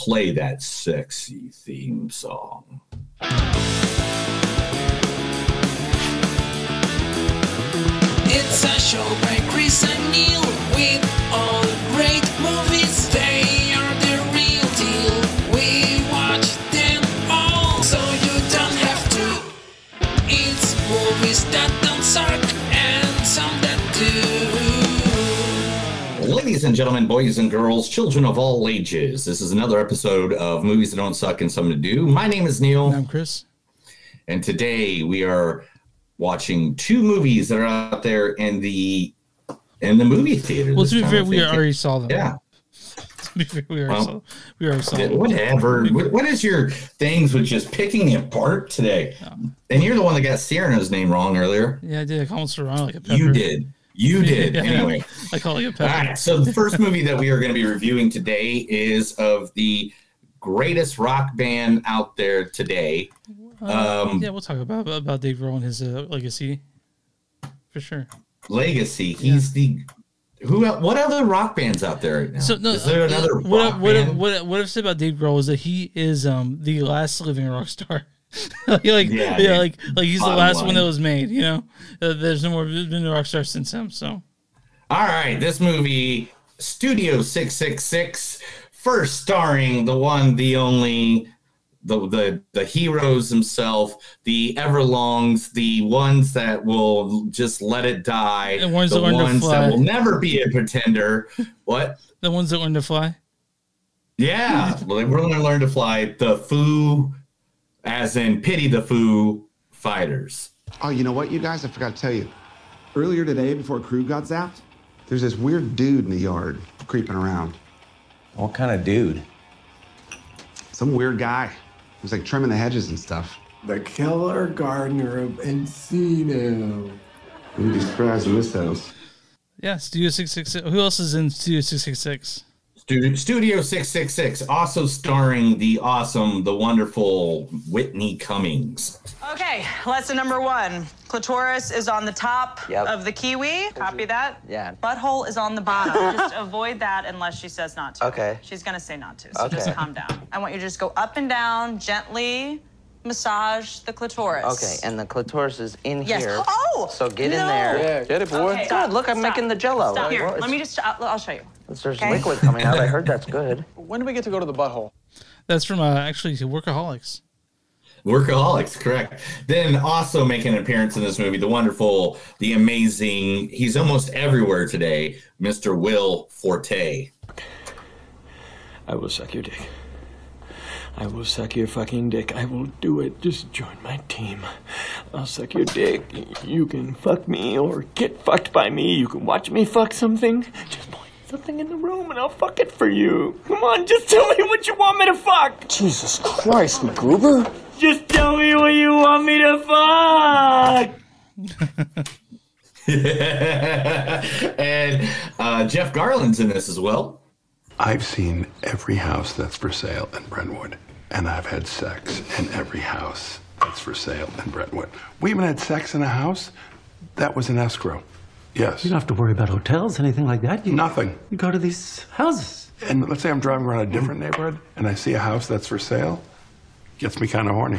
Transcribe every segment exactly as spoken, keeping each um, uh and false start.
play that sexy theme song. It's a show by Chris and Neil with all the great movies. They are the real deal. We watch them all, so you don't have to. It's movies that don't suck and some that do. Ladies and gentlemen, boys and girls, children of all ages, this is another episode of Movies That Don't Suck and Some That Do. My name is Neil. And I'm Chris. And today we are watching two movies that are out there in the in the movie theater. Well, to be fair, we already saw them. Yeah. To be fair, we already saw, we already saw them. Whatever. What is your things with just picking it apart today? Um, and you're the one that got Cyrano's name wrong earlier. Yeah, I did. I called Cyrano like a pepper. You did. You did. Yeah, anyway. I call you a pepper. All right, so the first movie that we are going to be reviewing today is of the greatest rock band out there today. Uh, um, yeah, we'll talk about about Dave Grohl and his uh, legacy, for sure. Legacy. He's yeah. the who? What other rock bands out there right now? So, no, is there uh, another rock what, band? What, what, what I've said about Dave Grohl is that he is um the last living rock star. like, yeah, yeah, like, like he's the last line. one that was made. You know, uh, there's no more there's been a rock star since him. So, all right, this movie, Studio six six six, first starring the one, the only. The, the the heroes himself, the everlongs, the ones that will just let it die, the ones, the that, ones that will never be a pretender. What? The ones that learn to fly? Yeah. Well, they were going to learn to fly. The Foo, as in pity the Foo Fighters. Oh, you know what, you guys? I forgot to tell you. Earlier today, before crew got zapped, there's this weird dude in the yard creeping around. What kind of dude? Some weird guy. It was like trimming the hedges and stuff. The killer gardener of Encino. You'd be surprised in this house. Yeah, Studio six six six. Who else is in Studio six six six? Studio, Studio six six six, also starring the awesome, the wonderful Whitney Cummings. Okay, lesson number one. Clitoris is on the top yep. of the kiwi. Copy that. Yeah. Butthole is on the bottom. Just avoid that unless she says not to. Okay. She's going to say not to, so okay. just calm down. I want you to just go up and down, gently massage the clitoris. Okay, and the clitoris is in yes. here. Oh! So get no. in there. Yeah, get it, boy. Okay, God, look, I'm Stop. making the jello. Stop. Here, let me just, I'll, I'll show you. There's okay. liquid coming out. I heard that's good. When do we get to go to the butthole? That's from, uh, actually, Workaholics. Workaholics, correct. Then also making an appearance in this movie, the wonderful, the amazing, he's almost everywhere today, Mister Will Forte. I will suck your dick. I will suck your fucking dick. I will do it. Just join my team. I'll suck your dick. You can fuck me or get fucked by me. You can watch me fuck something. Just point something in the room and I'll fuck it for you. Come on, just tell me what you want me to fuck. Jesus Christ, MacGruber. Just tell me what you want me to fuck. And uh, Jeff Garland's in this as well. I've seen every house that's for sale in Brentwood, and I've had sex in every house that's for sale in Brentwood. We even had sex in a house that was an escrow. Yes. You don't have to worry about hotels, anything like that. You, Nothing. You go to these houses. And let's say I'm driving around a different neighborhood, and I see a house that's for sale. Gets me kind of horny.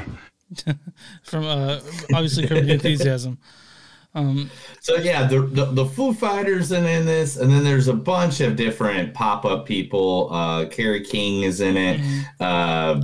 From, uh, obviously, from the enthusiasm. Um, so yeah, the, the the Foo Fighters and in this, and then there's a bunch of different pop up people. Uh, Carrie King is in it. Uh,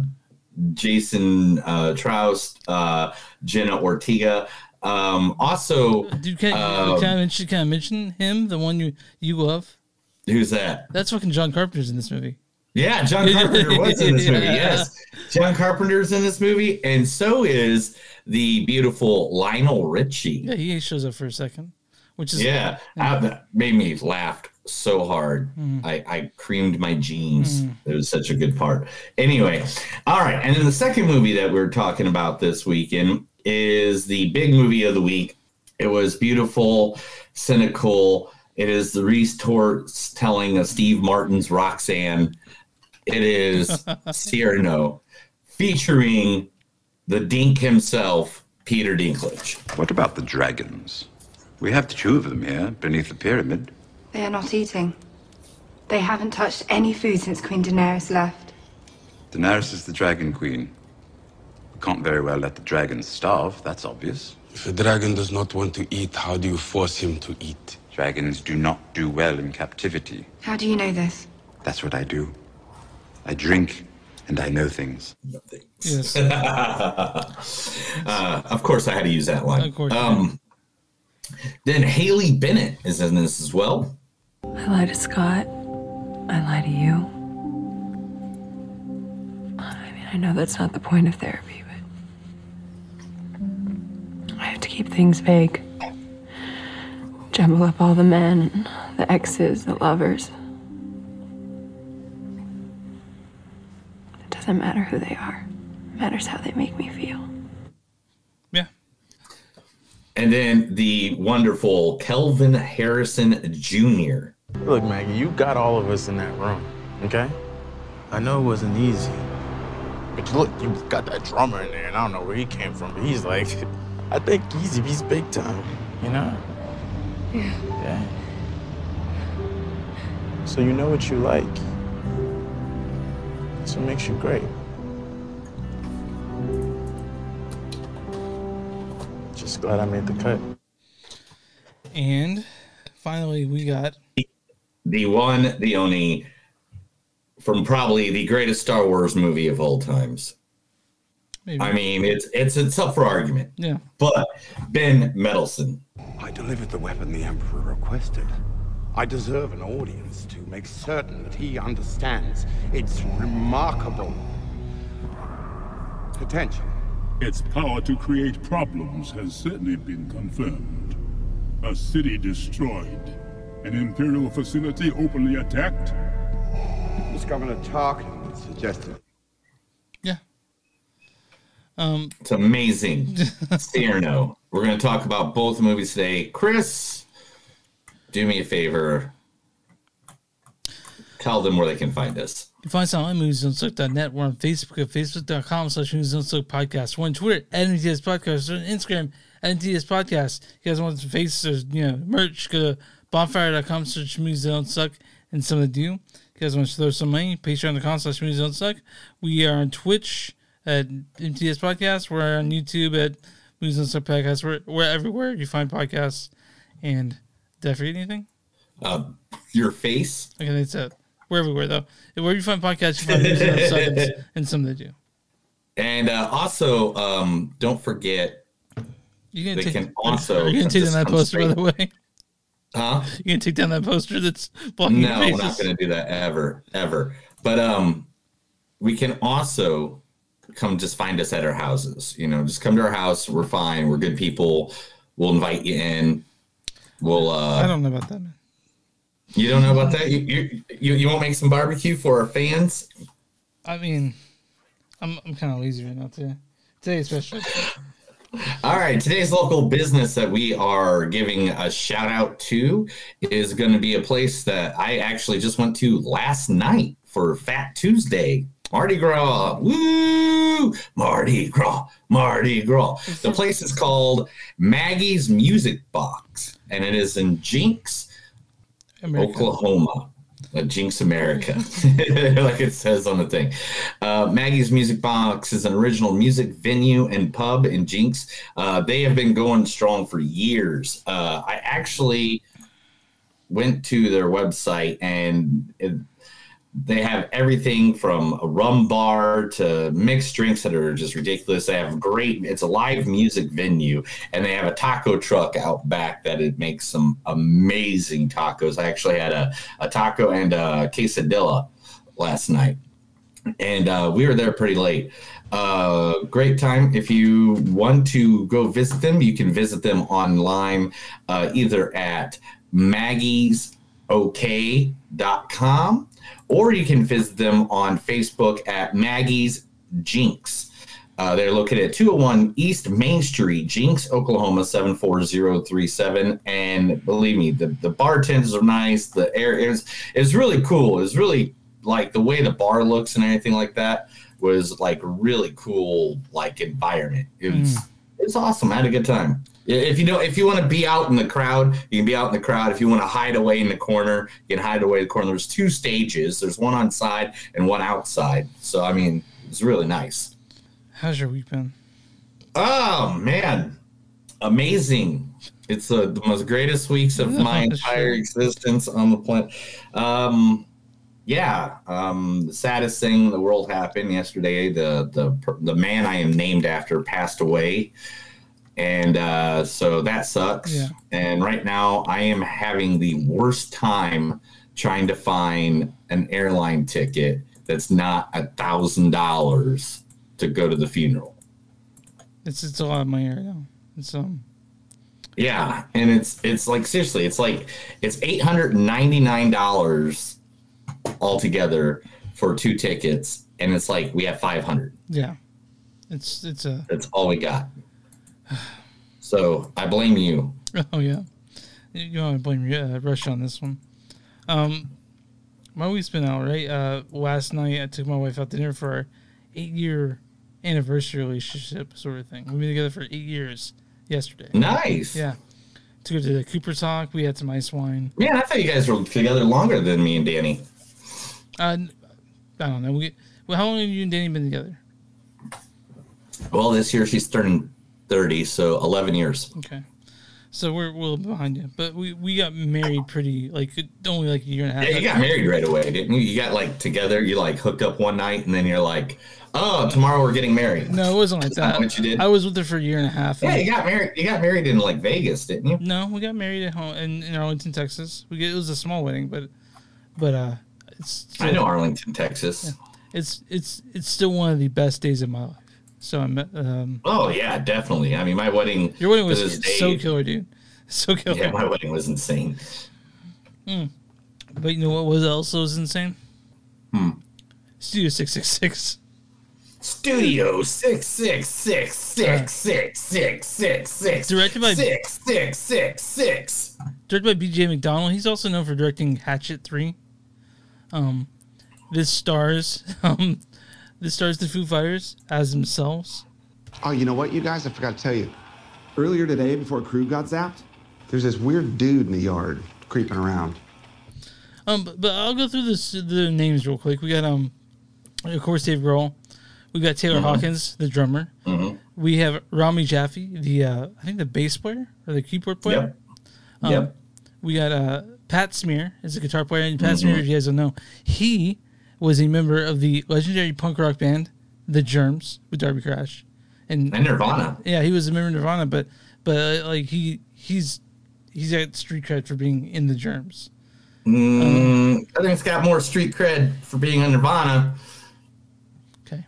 Jason uh, Trost, uh, Jenna Ortega. Um, also, dude, can, uh, can, I mention, can I mention him, the one you you love? Who's that? That's fucking John Carpenter's in this movie. Yeah, John Carpenter was in this movie. Yeah. Yes, John Carpenter's in this movie, and so is the beautiful Lionel Richie. Yeah, he shows up for a second, which is yeah, yeah. that made me laugh so hard. Mm. I, I creamed my jeans. Mm. It was such a good part. Anyway, all right, and then the second movie that we're talking about this weekend is the big movie of the week. It was beautiful, cynical. It is the Reese Torts telling of Steve Martin's Roxanne. It is Cyrano, featuring the Dink himself, Peter Dinklage. What about the dragons? We have two of them here, beneath the pyramid. They are not eating. They haven't touched any food since Queen Daenerys left. Daenerys is the Dragon Queen. We can't very well let the dragon starve, that's obvious. If a dragon does not want to eat, how do you force him to eat? Dragons do not do well in captivity. How do you know this? That's what I do. I drink and I know things. Nothing. Yes. uh, of course I had to use that line. Of course. Um, then Haley Bennett is in this as well. I lie to Scott. I lie to you. I mean, I know that's not the point of therapy, but I have to keep things vague. Jumble up all the men, the exes, the lovers. It doesn't matter who they are. It matters how they make me feel. Yeah. And then the wonderful Kelvin Harrison Junior Look, Maggie, you got all of us in that room, okay? I know it wasn't easy, but look, you got that drummer in there, and I don't know where he came from, but he's like, I think Easy B's big time, you know? Yeah. Yeah. So you know what you like. That's what makes you great. Just glad I made the cut. And finally, we got the one, the only, from probably the greatest Star Wars movie of all times. Maybe. I mean, it's it's it's up for argument. Yeah. But Ben Mendelsohn. I delivered the weapon the Emperor requested. I deserve an audience to make certain that he understands. It's remarkable. Attention. Its power to create problems has certainly been confirmed. A city destroyed. An Imperial facility openly attacked. It was Governor Tarkin that suggested. Um, it's amazing. Cyrano. We're going to talk about both movies today. Chris, do me a favor. Tell them where they can find us. You can find us on movies on soak dot net. We're on Facebook at facebook dot com slash movies on soak podcast. We're on Twitter at M T S Podcast. We're on Instagram at M T S Podcast. If you guys want some face or, you know, merch, go to bonfire dot com search movies on soak and some of the deal. If you guys want to throw some money, patreon dot com slash movies on soak. We are on Twitch at M T S Podcast. We're on YouTube at Movies and Stuff Podcast. We're, we're everywhere you find podcasts. And did I forget anything? Um, your face. Okay, that's it. We're everywhere, though. Wherever you find podcasts, you find Movies and Stuff, and some they do. And uh, also, um, don't forget, you they take, can also... Are you going to take down that poster, straight. by the way? Huh? You're going to take down that poster that's blocking no, your faces? No, we're not going to do that ever, ever. But um, we can also... come just find us at our houses. You know, just come to our house. We're fine. We're good people. We'll invite you in. We'll, uh, I don't know about that, man. You don't know about that? You, you, you, you won't make some barbecue for our fans? I mean, I'm, I'm kind of lazy right now today. Today, especially. All right. Today's local business that we are giving a shout out to is going to be a place that I actually just went to last night for Fat Tuesday. Mardi Gras, woo! Mardi Gras, Mardi Gras. The place is called Maggie's Music Box, and it is in Jinks, America. Oklahoma. Uh, Jinks, America, like it says on the thing. Uh, Maggie's Music Box is an original music venue and pub in Jinks. Uh, they have been going strong for years. Uh, I actually went to their website, and it, they have everything from a rum bar to mixed drinks that are just ridiculous. They have great, it's a live music venue, and they have a taco truck out back that it makes some amazing tacos. I actually had a, a taco and a quesadilla last night, and uh, we were there pretty late. Uh, great time. If you want to go visit them, you can visit them online uh, either at maggies ok dot com. Or you can visit them on Facebook at Maggie's Jinks. Uh, they're located at two oh one East Main Street, Jinks, Oklahoma, seven four zero three seven. And believe me, the, the bartenders are nice. The air is is really cool. It's really like the way the bar looks and everything like that was like really cool, like environment. It was, mm. It's awesome. I had a good time. If you know, if you want to be out in the crowd, you can be out in the crowd. If you want to hide away in the corner, you can hide away in the corner. There's two stages. There's one on side and one outside. So, I mean, it's really nice. How's your week been? Oh, man. Amazing. It's a, the most greatest weeks of my entire existence on the planet. Um, yeah. Um, the saddest thing in the world happened yesterday. The, the, the man I am named after passed away. And uh, so that sucks. Yeah. And right now I am having the worst time trying to find an airline ticket that's not a thousand dollars to go to the funeral. It's it's a lot of money right now. It's um Yeah, and it's it's like seriously, it's like it's eight hundred and ninety nine dollars altogether for two tickets, and it's like we have five hundred. Yeah. It's it's a that's all we got. So I blame you. Oh yeah, you want to blame uh, Rush on this one. Um, my week's been out right. Uh, last night I took my wife out to dinner for our eight-year anniversary relationship sort of thing. We've been together for eight years. Yesterday. Nice. Yeah. To go to the Cooper's Hawk, we had some ice wine. Man, I thought you guys were together longer than me and Danny. Uh, I don't know. We well, how long have you and Danny been together? Well, this year she's turning thirty, so eleven years. Okay, so we're, we're a little behind you, but we, we got married pretty like only like a year and a half. Yeah, you got married right away, didn't you? You got like together, you like hooked up one night, and then you're like, oh, tomorrow we're getting married. No, it wasn't like that. Not what you did. I was with her for a year and a half. Yeah, and you got married. You got married in like Vegas, didn't you? No, we got married at home in, in Arlington, Texas. We get, it was a small wedding, but but uh, it's. Still, I know Arlington, Texas. Yeah, it's it's it's still one of the best days of my life. So I'm. Um, oh yeah, definitely. I mean, my wedding. Your wedding was so killer, dude. So killer. Yeah, my wedding was insane. Mm. But you know what was also was insane? Hmm. Studio six six six. Studio six six six six six six six six. Directed by six six six six. Directed by B J McDonald. He's also known for directing Hatchet three. Um, this stars um. This stars the Foo Fighters as themselves. Oh, you know what, you guys? I forgot to tell you. Earlier today, before crew got zapped, there's this weird dude in the yard creeping around. Um, but, but I'll go through this, the names real quick. We got, um, of course, Dave Grohl. We got Taylor mm-hmm. Hawkins, the drummer. Mm-hmm. We have Rami Jaffe, the uh, I think the bass player or the keyboard player. Yep. Um, yep. We got uh, Pat Smear is a guitar player. And Pat mm-hmm. Smear, if you guys don't know, he was a member of the legendary punk rock band, The Germs, with Darby Crash, and, and Nirvana. Yeah, he was a member of Nirvana, but but uh, like he he's he's got street cred for being in The Germs. Mm, um, I think it's got more street cred for being in Nirvana. Okay,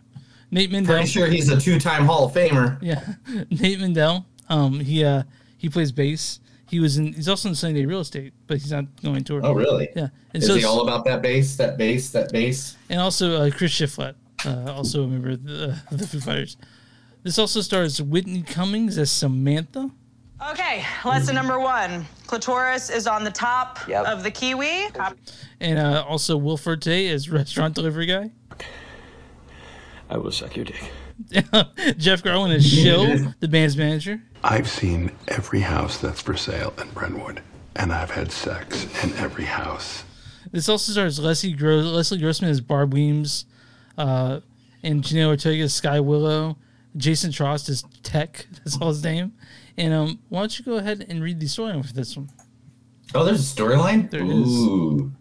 Nate Mendel. Pretty sure he's a two-time Hall of Famer. Yeah, Nate Mendel. Um, he uh he plays bass. He was in. He's also in Sunday Real Estate, but he's not going to. Oh, really? Yeah. And Is so, he all about that bass, that bass, that bass? And also uh, Chris Shiflett, uh, also a member of the, the Foo Fighters. This also stars Whitney Cummings as Samantha. Okay, lesson number one: clitoris is on the top yep. of the kiwi. And uh, also Will Forte as restaurant delivery guy. I will suck your dick. Jeff Garwin is Shill, the band's manager. I've seen every house that's for sale in Brentwood, and I've had sex in every house. This also stars Leslie, Gros- Leslie Grossman as Barb Weems, uh, and Jenna Ortega as Sky Willow. Jason Trost is Tech, that's all his name. And um, why don't you go ahead and read the storyline for this one? Oh, there's a storyline? There it Ooh. is.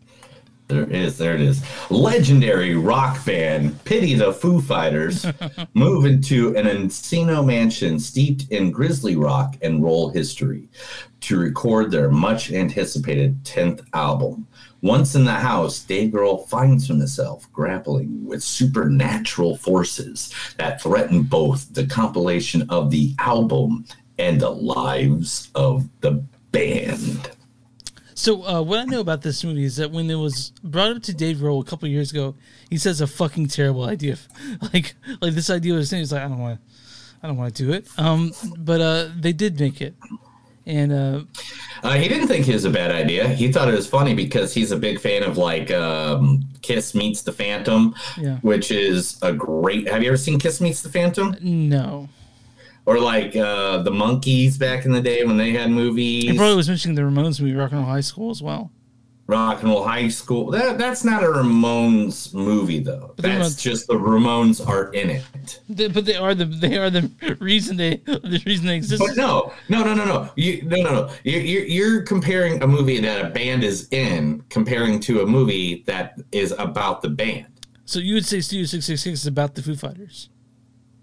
There it is, there it is. Legendary rock band, Pity the Foo Fighters, move into an Encino mansion steeped in grisly rock and roll history to record their much-anticipated tenth album. Once in the house, Dave Grohl finds himself grappling with supernatural forces that threaten both the compilation of the album and the lives of the band. So uh, what I know about this movie is that when it was brought up to Dave Grohl a couple of years ago, he says a fucking terrible idea. Like, like this idea was saying, he's like, I don't want, I don't want to do it. Um, but uh, they did make it, and uh, uh, he didn't think it was a bad idea. He thought it was funny because he's a big fan of like um, Kiss Meets the Phantom, yeah. which is a great. Have you ever seen Kiss Meets the Phantom? No. Or like uh, the Monkees back in the day when they had movies. He probably was mentioning the Ramones movie, Rock and Roll High School, as well. Rock and Roll High School. That That's not a Ramones movie, though. But that's Ramones, just the Ramones are in it. They, but they are the they are the reason they the reason they exist. But no, no, no, no, no. You, no, no, no. You're, you're, you're comparing a movie that a band is in, comparing to a movie that is about the band. So you would say Studio six six six is about the Foo Fighters.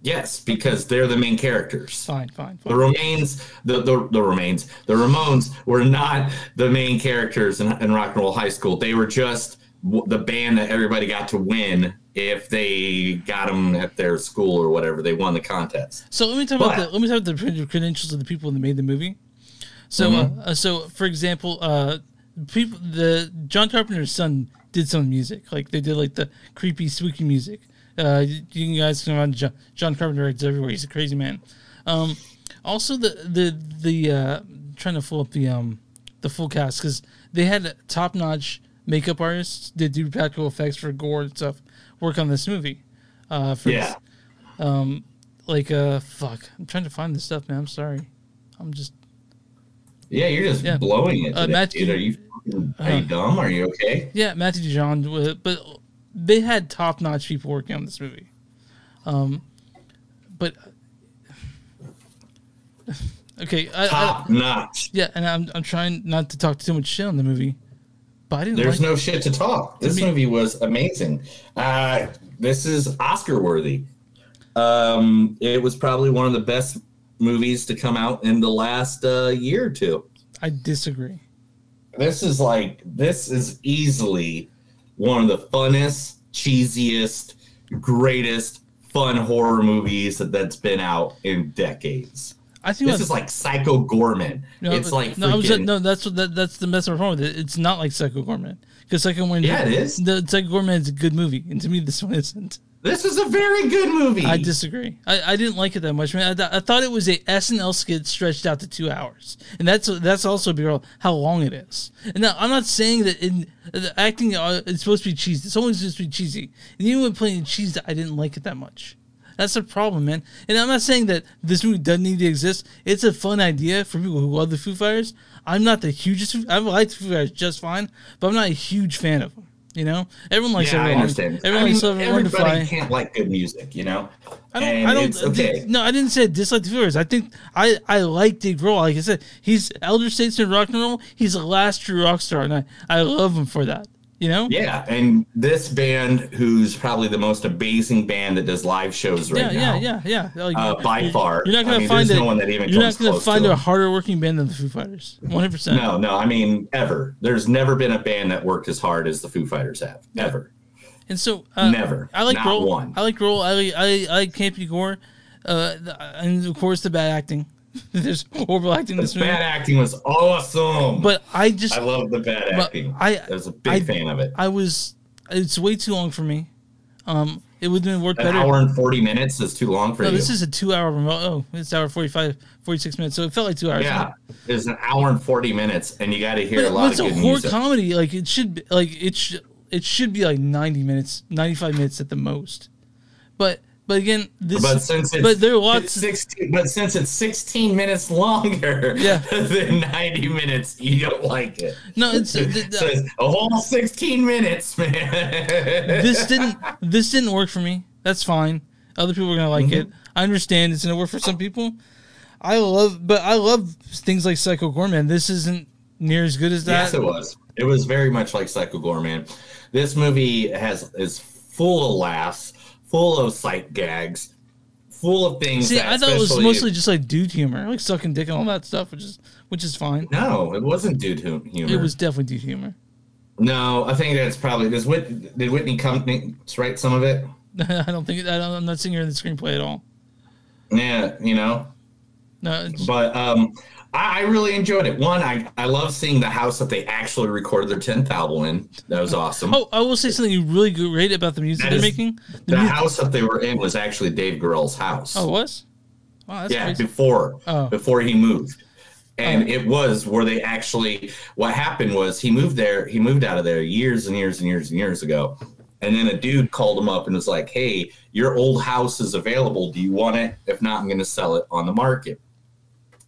Yes, because they're the main characters. Fine, fine, fine. The Ramones, the, the the Ramones, the Ramones were not the main characters in, in Rock and Roll High School. They were just the band that everybody got to win if they got them at their school or whatever. They won the contest. So let me talk but, about the let me talk about the credentials of the people that made the movie. So, mm-hmm. uh, so for example, uh, people the John Carpenter's son did some music. Like they did like the creepy, squeaky music. Uh, you guys can run John, John Carpenter everywhere. He's a crazy man. Um, also, the the the uh, trying to pull up the um, the full cast because they had top notch makeup artists that do practical effects for gore and stuff work on this movie. Uh, for yeah. This, um, like uh, fuck. I'm trying to find this stuff, man. I'm sorry. I'm just. Yeah, you're just yeah. blowing it. Uh, Matthew, are you are you uh, dumb? Are you okay? Yeah, Matthew John, but. They had top-notch people working on this movie, um, but okay, I, top-notch. I, yeah, and I'm I'm trying not to talk too much shit on the movie, but I didn't. There's like no it. shit to talk. This I mean, movie was amazing. Uh, this is Oscar-worthy. Um, it was probably one of the best movies to come out in the last uh, year or two. I disagree. This is like this is easily. One of the funnest, cheesiest, greatest fun horror movies that, that's been out in decades. I think this is like Psycho Goreman. No, it's but, like no, freaking, I was just, no, that's what that, that's the mess. I'm wrong with it. It's not like Psycho Goreman because Psycho Goreman, yeah, it is. The Psycho Goreman is a good movie, and to me, this one isn't. This is a very good movie. I disagree. I, I didn't like it that much. I, mean, I, th- I thought it was a S N L skit stretched out to two hours, and that's that's also how long it is. And now, I'm not saying that in the acting it's supposed to be cheesy. It's always supposed to be cheesy. And even when playing cheesy, I didn't like it that much. That's the problem, man. And I'm not saying that this movie doesn't need to exist. It's a fun idea for people who love the Foo Fighters. I'm not the hugest. I've liked the Foo Fighters just fine, but I'm not a huge fan of them. You know, everyone likes yeah, everyone. I understand. Everyone I mean, likes everyone everybody to can't like good music, you know. I don't. And I don't. Okay. Th- no, I didn't say dislike the viewers. I think I, I like Dave Grohl. Like I said, he's elder statesman rock and roll. He's the last true rock star, and I, I love him for that. You know. Yeah, and this band, who's probably the most amazing band that does live shows right yeah, now. Yeah, yeah, yeah. Like, uh, by you're, far, you're not gonna I mean, find a, no one that even you're comes not gonna find to a them. harder working band than the Foo Fighters. One hundred percent. No, no. I mean, ever. There's never been a band that worked as hard as the Foo Fighters have yeah. ever. And so, uh, never. I like Grohl. One. I like Grohl. I like, I I like Campy Gore, uh, and of course the bad acting. There's horrible acting in this movie. The bad acting was awesome. But I just... I love the bad acting. I, I was a big I, fan of it. I was... It's way too long for me. Um, It would have been worth An better. An hour and forty minutes is too long for no, you. This is a two-hour remote. Oh, it's hour forty-five, forty-six minutes. So it felt like two hours. Yeah, it's an hour and forty minutes, and you got to hear but, a lot of good music. It's a horror comedy. Like, it should be like, it sh- it should be like ninety minutes, ninety-five minutes at the most. But... But again, this. But since it's, but there are lots it's sixteen. But since it's sixteen minutes longer yeah. than ninety minutes, you don't like it. No, it's, so it's a whole sixteen minutes, man. This didn't. This didn't work for me. That's fine. Other people are gonna like mm-hmm. it. I understand it's gonna work for some people. I love, but I love things like Psycho Goreman. This isn't near as good as that. Yes, it was. It was very much like Psycho Goreman. This movie has is full of laughs. Full of sight gags, full of things. See, that I thought it was mostly just like dude humor, like sucking dick and all that stuff, which is which is fine. No, it wasn't dude humor. It was definitely dude humor. No, I think that's probably does Whit, did Whitney Cummings write some of it? I don't think I don't, I'm not seeing her in the screenplay at all. Yeah, you know. No, it's, but um, I, I really enjoyed it. One, I I love seeing the house that they actually recorded their tenth album in. That was awesome. Oh, I will say something really great about the music that they're is, making. The, the music- house that they were in was actually Dave Grohl's house. Oh, it was? Wow, that's yeah, crazy. before oh. before he moved, and oh. it was where they actually. What happened was he moved there. He moved out of there years and years and years and years ago. And then a dude called him up and was like, hey, your old house is available. Do you want it? If not, I'm going to sell it on the market.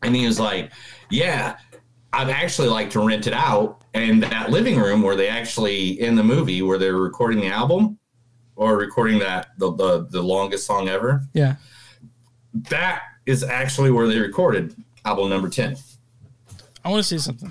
And he was like, yeah, I'd actually like to rent it out. And that living room where they actually, in the movie, where they were recording the album or recording that, the, the, the longest song ever. Yeah. That is actually where they recorded album number ten. I want to see something.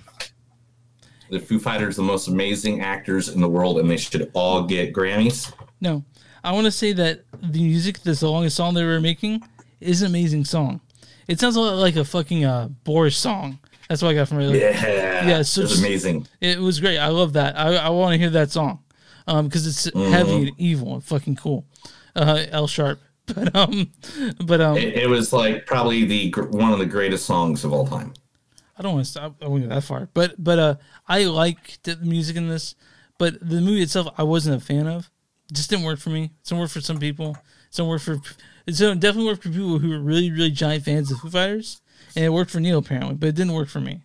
The Foo Fighters are the most amazing actors in the world, and they should all get Grammys. No. I want to say that the music that's the longest song they were making is an amazing song. It sounds a lot like a fucking uh, Boris song. That's what I got from it. Yeah. Yeah, so it was just amazing. It was great. I love that. I, I want to hear that song because um, it's mm-hmm. heavy and evil and fucking cool. Uh, L sharp. But, um, but, um, it, it was like probably the one of the greatest songs of all time. I don't want to stop. I won't go that far, but but uh, I liked the music in this, but the movie itself I wasn't a fan of. It just didn't work for me. It didn't work for some people. It didn't work for. It definitely worked for people who were really really giant fans of Foo Fighters, and it worked for Neil apparently, but it didn't work for me.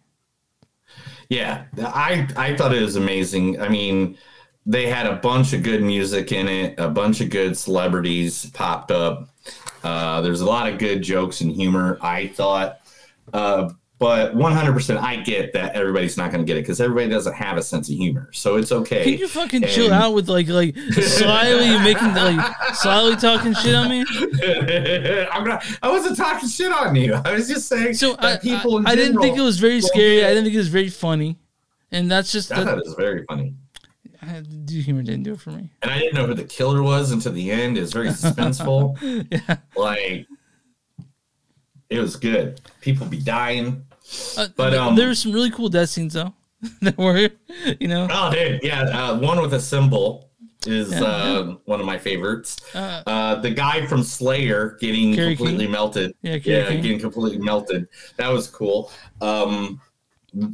Yeah, I I thought it was amazing. I mean, they had a bunch of good music in it. A bunch of good celebrities popped up. Uh, There's a lot of good jokes and humor. I thought. Uh, But one hundred percent, I get that everybody's not going to get it because everybody doesn't have a sense of humor, so it's okay. Can you fucking and... chill out with like like slyly making like slyly talking shit on me? I'm not. I wasn't talking shit on you. I was just saying. So that I, people. I, in I didn't think it was very scary. I didn't think it was very funny, and that's just. I that... thought it was very funny. The humor didn't do it for me, and I didn't know who the killer was until the end. It was very suspenseful. Yeah. Like it was good. People be dying. Uh, but um, there were some really cool death scenes though. That were, you know. Oh, dude, yeah. Uh, one with a symbol is yeah, uh, yeah. one of my favorites. Uh, uh, the guy from Slayer getting Carrie completely King. melted. Yeah, yeah getting completely melted. That was cool. Um, I,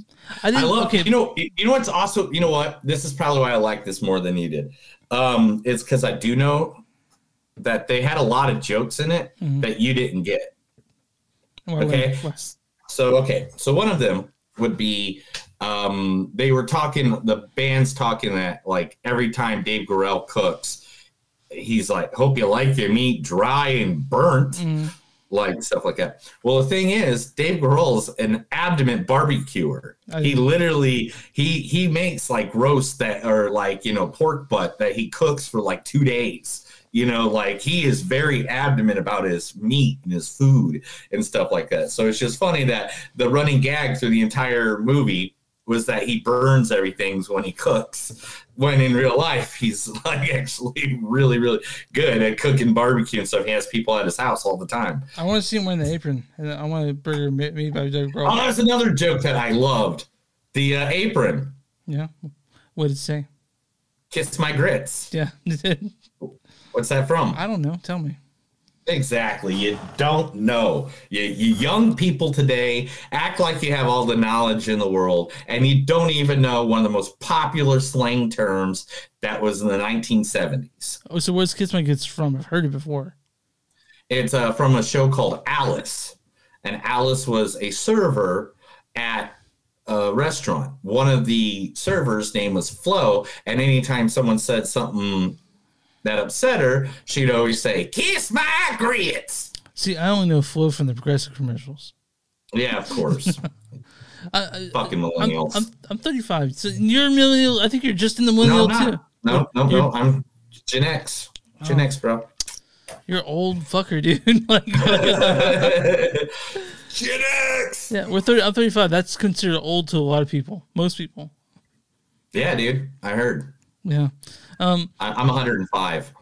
I love. Okay. You know. You know what's also. You know what? This is probably why I like this more than you did. Um, it's because I do know that they had a lot of jokes in it mm-hmm. that you didn't get. Well, okay. Well, well. So, okay, so one of them would be um, they were talking, the band's talking that, like, every time Dave Grohl cooks, he's like, hope you like your meat dry and burnt, mm. like, stuff like that. Well, the thing is, Dave Grohl's an adamant barbecuer. I he know. literally, he he makes, like, roast that, or, like, you know, pork butt that he cooks for, like, two days. You know, like, he is very adamant about his meat and his food and stuff like that. So it's just funny that the running gag through the entire movie was that he burns everything when he cooks, when in real life he's, like, actually really, really good at cooking barbecue and stuff. He has people at his house all the time. I want to see him wearing the apron. I want a burger made by Doug Brown. Oh, that's another joke that I loved. The uh, apron. Yeah. What did it say? Kiss my grits. Yeah, it did. What's that from? I don't know. Tell me. Exactly. You don't know. You, you young people today act like you have all the knowledge in the world, and you don't even know one of the most popular slang terms that was in the nineteen seventies. Oh, so where's Kiss My Grits from? I've heard it before. It's uh, from a show called Alice, and Alice was a server at a restaurant. One of the servers' name was Flo, and anytime someone said something that upset her, she'd always say, kiss my grits. See, I only know Flo from the Progressive commercials. Yeah, of course. I, Fucking millennials. I'm, I'm, I'm thirty-five. So you're a millennial. I think you're just in the millennial, no, too. No, no, you're, no. I'm Gen X. Gen oh. X, bro. You're old fucker, dude. Like, Gen X! Yeah, we're thirty, I'm thirty-five. That's considered old to a lot of people. Most people. Yeah, dude. I heard. Yeah. Um, I'm one hundred five.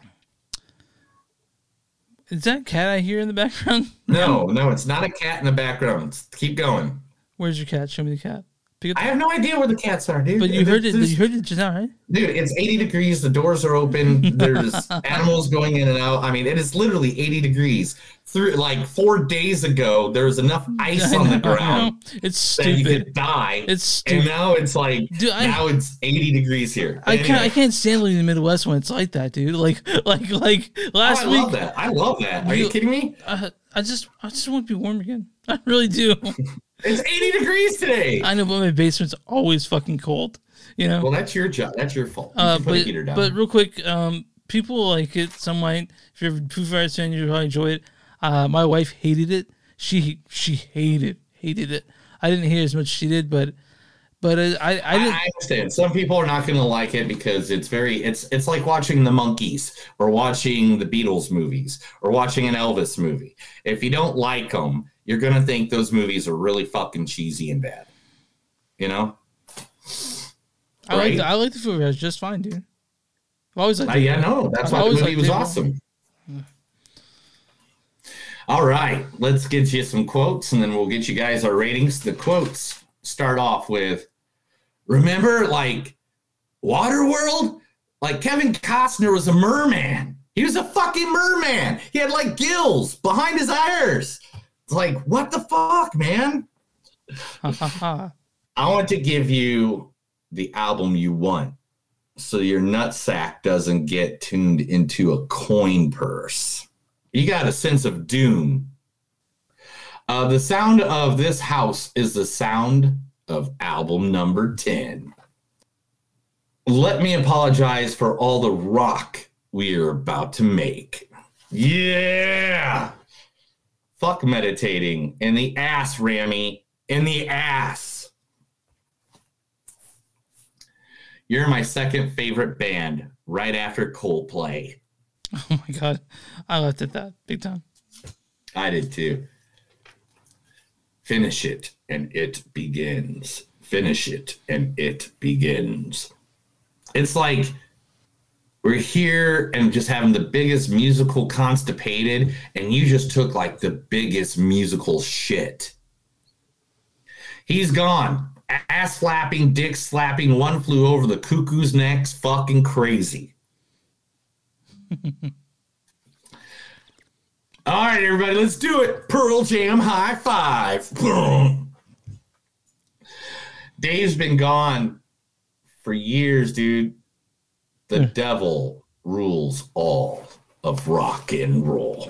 Is that a cat I hear in the background? No, no, it's not a cat in the background. Keep going. Where's your cat? Show me the cat. Pick up the I have no idea where the cats are, dude. But you heard it. You heard it just now, right? Dude, it's eighty degrees. The doors are open. There's animals going in and out. I mean, it is literally eighty degrees. Through like four days ago, there was enough ice on the ground it's stupid. that you could die. It's stupid. And now it's like dude, I, now it's eighty degrees here. I anyway. can't I can't stand living in the Midwest when it's like that, dude. Like like like last oh, I week. I love that. I love that. Are you, you kidding me? Uh, I just I just want to be warm again. I really do. It's eighty degrees today. I know, but my basement's always fucking cold. You know. Well, that's your job. That's your fault. You uh, but, put a heater down. But real quick, um, people like it. Some might. If you're a Foo Fighters fan, you probably enjoy it. Uh, my wife hated it. She she hated hated it. I didn't hate it as much as she did, but but I I, I, didn't. I understand. Some people are not going to like it because it's very it's it's like watching the Monkees or watching the Beatles movies or watching an Elvis movie. If you don't like them, you're going to think those movies are really fucking cheesy and bad. You know. I right? like the, I like the Foo Fighters just fine, dude. I always liked uh, yeah, no, that's why the movie was awesome. Yeah. All right, let's get you some quotes, and then we'll get you guys our ratings. The quotes start off with, remember, like, Waterworld? Like, Kevin Costner was a merman. He was a fucking merman. He had, like, gills behind his ears. It's like, what the fuck, man? I want to give you the album you want, so your nutsack doesn't get tuned into a coin purse. You got a sense of doom. Uh, the sound of this house is the sound of album number ten. Let me apologize for all the rock we are about to make. Yeah! Fuck meditating. In the ass, Rami. In the ass. You're my second favorite band, right after Coldplay. Oh, my God. I laughed at that big time. I did, too. Finish it, and it begins. Finish it, and it begins. It's like we're here and just having the biggest musical constipated, and you just took, like, the biggest musical shit. He's gone. Ass slapping, dick slapping, one flew over the cuckoo's neck's fucking crazy. All right, everybody, let's do it. Pearl Jam high five. Boom. Dave's been gone for years, dude. The yeah. devil rules all of rock and roll.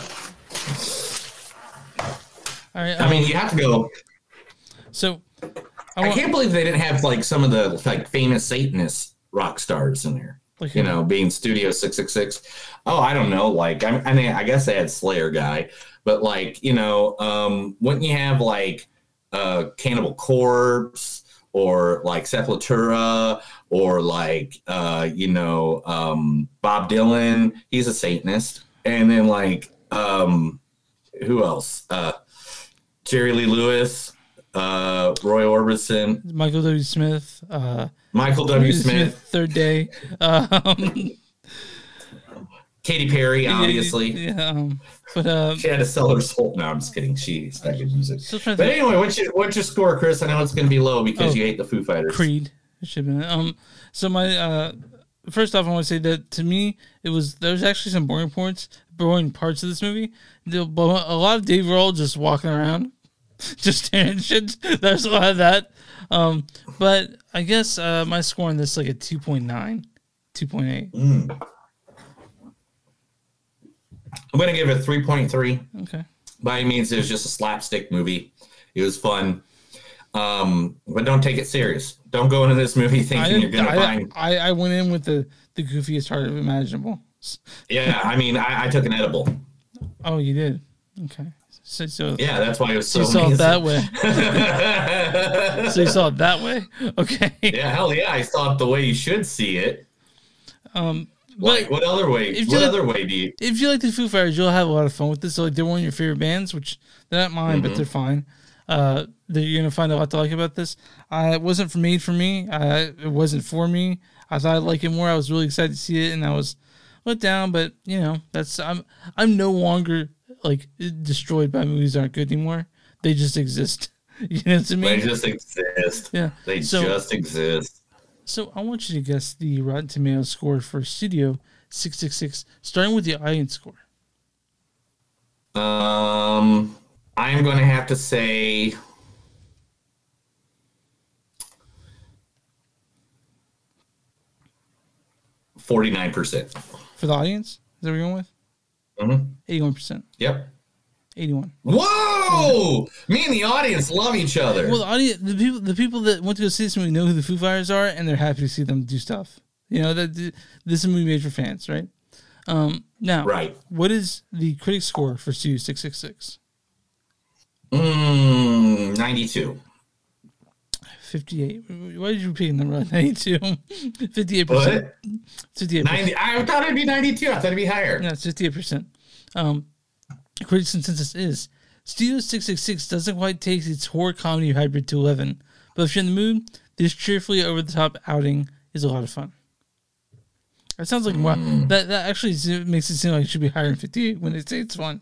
All right, I mean, um, you have to go. So... I, I can't believe they didn't have like some of the like famous Satanist rock stars in there, like, you know, being Studio six six six. Oh, I don't know. Like, I, I mean, I guess they had Slayer guy, but like, you know, um, wouldn't you have like uh, Cannibal Corpse or like Sepultura or like, uh, you know, um, Bob Dylan? He's a Satanist. And then like, um, who else? Uh, Jerry Lee Lewis. Uh, Roy Orbison, Michael W. Smith, uh, Michael W. Smith, Smith Third Day, um, Katy Perry, obviously. Yeah, um, but um, she had to sell her soul. No, I'm just kidding. She's not good music. But anyway, what's your what's your score, Chris? I know it's going to be low because oh, you hate the Foo Fighters. Creed, it should have been. Um, so my uh, first off, I want to say that to me, it was there was actually some boring points, boring parts of this movie. The, a lot of Dave Grohl just walking around. Just staring shit. There's a lot of that. Um, but I guess uh, my score on this is like a two point nine, two point eight. Mm. I'm going to give it a three point three. Okay. By any means, it was just a slapstick movie. It was fun. Um, but don't take it serious. Don't go into this movie thinking you're going to find... I, I went in with the, the goofiest heart imaginable. Yeah, I mean, I, I took an edible. Oh, you did? Okay. So, so yeah, that's why it was so. So you amazing. Saw it that way. So you saw it that way. Okay. Yeah, hell yeah, I saw it the way you should see it. Um, like what other way? What like, other way do you? If you like the Foo Fighters, you'll have a lot of fun with this. So, like, they're one of your favorite bands, which they're not mine, mm-hmm. but they're fine. Uh, that you're gonna find a lot to like about this. Uh, it wasn't for me. For me, uh, it wasn't for me. I thought I'd like it more. I was really excited to see it, and I was let down. But you know, that's I'm I'm no longer. Like destroyed by movies aren't good anymore. They just exist. You know what I mean? They just exist. Yeah. They so, just exist. So I want you to guess the Rotten Tomatoes score for Studio six six six, starting with the audience score. Um, I'm going to have to say forty-nine percent. For the audience? Is that what you're going with? Mm-hmm. eighty-one percent. Yep. eighty-one. Whoa! Me and the audience love each other. Well, the audience, the people, the people that went to go see this movie know who the Foo Fighters are, and they're happy to see them do stuff. You know that this is a movie made for fans, right? Um, now, right. What is the critic score for Studio six six six? Mm, ninety-two. fifty-eight. Why did you repeat the number? ninety-two? fifty-eight percent. What? fifty-eight percent. ninety, I thought it'd be ninety-two. I thought it'd be higher. No, it's fifty-eight percent. Um, critic consensus is Studio six six six doesn't quite take its horror comedy hybrid to eleven, but if you're in the mood, this cheerfully over-the-top outing is a lot of fun. That sounds like mm. wow. That that actually makes it seem like it should be higher than fifty-eight when they say it's fun.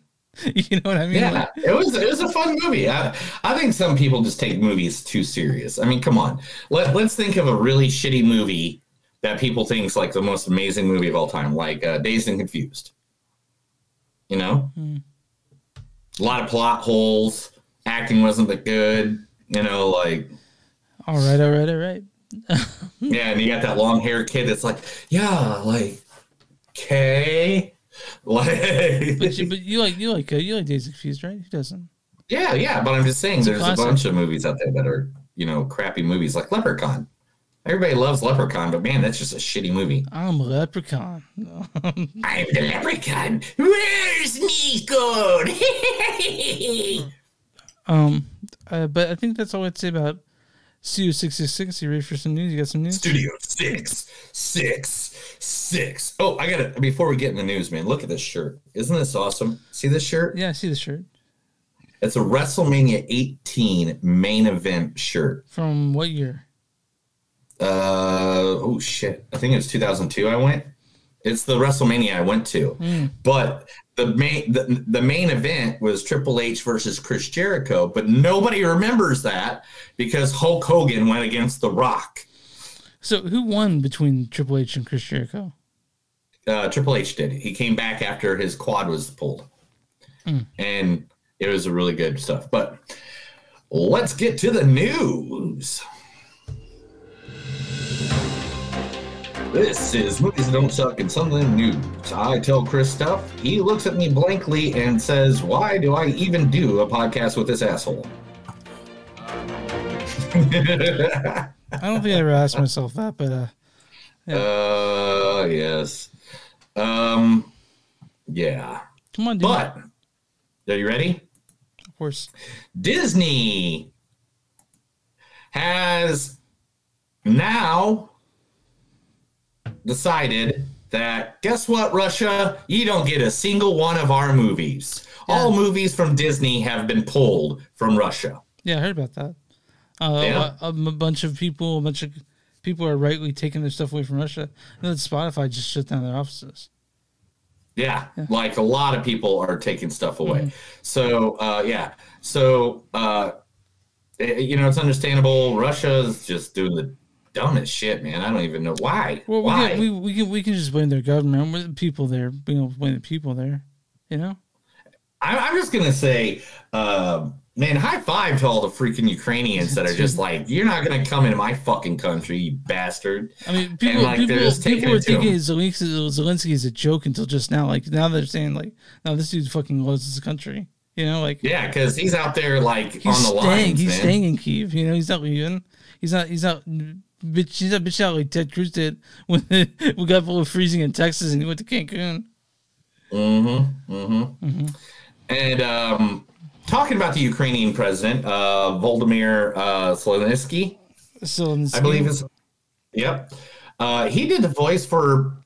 You know what I mean? Yeah, like, it was it was a fun movie. I, I think some people just take movies too serious. I mean, come on. Let, let's think of a really shitty movie that people think is like the most amazing movie of all time, like uh, Dazed and Confused. You know? Mm. A lot of plot holes. Acting wasn't that good. You know, like... All right, all right, all right. Yeah, and you got that long hair kid that's like, yeah, like, okay. Like, but you, but you like you like uh, you like Days Confused, right? He doesn't. Yeah, yeah, but I'm just saying, it's there's a, a bunch of movies out there that are, you know, crappy movies like Leprechaun. Everybody loves Leprechaun, but man, that's just a shitty movie. I'm a Leprechaun. I'm the Leprechaun. Where's Nico? um, uh, but I think that's all I'd say about Studio six six six. You ready for some news? You got some news? Studio six six six. Oh, I got it. Before we get in the news, man, look at this shirt. Isn't this awesome? See this shirt? Yeah, I see the shirt. It's a WrestleMania eighteen main event shirt. From what year? Uh, oh, shit. I think it was two thousand two I went. It's the WrestleMania I went to. Mm. But the main the, the main event was Triple H versus Chris Jericho, but nobody remembers that because Hulk Hogan went against The Rock. So who won between Triple H and Chris Jericho? Uh, Triple H did. He came back after his quad was pulled. Mm. And it was really good stuff. But let's get to the news. This is Movies That Don't Suck and Something New. I tell Chris stuff. He looks at me blankly and says, why do I even do a podcast with this asshole? I don't think I ever asked myself that, but... Uh, yeah. Uh, yes. Um, yeah. Come on, dude. But, are you ready? Of course. Disney has now... decided that, guess what, Russia? You don't get a single one of our movies. Yeah. All movies from Disney have been pulled from Russia. Yeah, I heard about that. Uh, yeah. a, a, a bunch of people, a bunch of people are rightly taking their stuff away from Russia. And then Spotify just shut down their offices. Yeah, yeah. Like a lot of people are taking stuff away. Mm-hmm. So, uh, yeah. So, uh, it, you know, it's understandable. Russia's just doing the dumb as shit, man. I don't even know why. Well, we why? Can, we we can we can just blame their government. We're the people there. We don't blame the people there. You know. I, I'm just gonna say, uh, man, high five to all the freaking Ukrainians that are just like, you're not gonna come into my fucking country, you bastard. I mean, people, and, like, people, they're just people, people were thinking Zelensky, Zelensky is a joke until just now. Like now they're saying like, no, this dude fucking loves his country. You know, like yeah, because he's out there like he's on the line. He's man. staying in Kyiv. You know, he's not leaving. He's not. He's not. Bitch, he's a bitch out like Ted Cruz did when we got below freezing in Texas and he went to Cancun. Mm-hmm. Mm-hmm. Mm-hmm. And um, talking about the Ukrainian president, uh, Volodymyr uh, Zelensky, Zelensky, I believe is. Yep. Uh, he did the voice for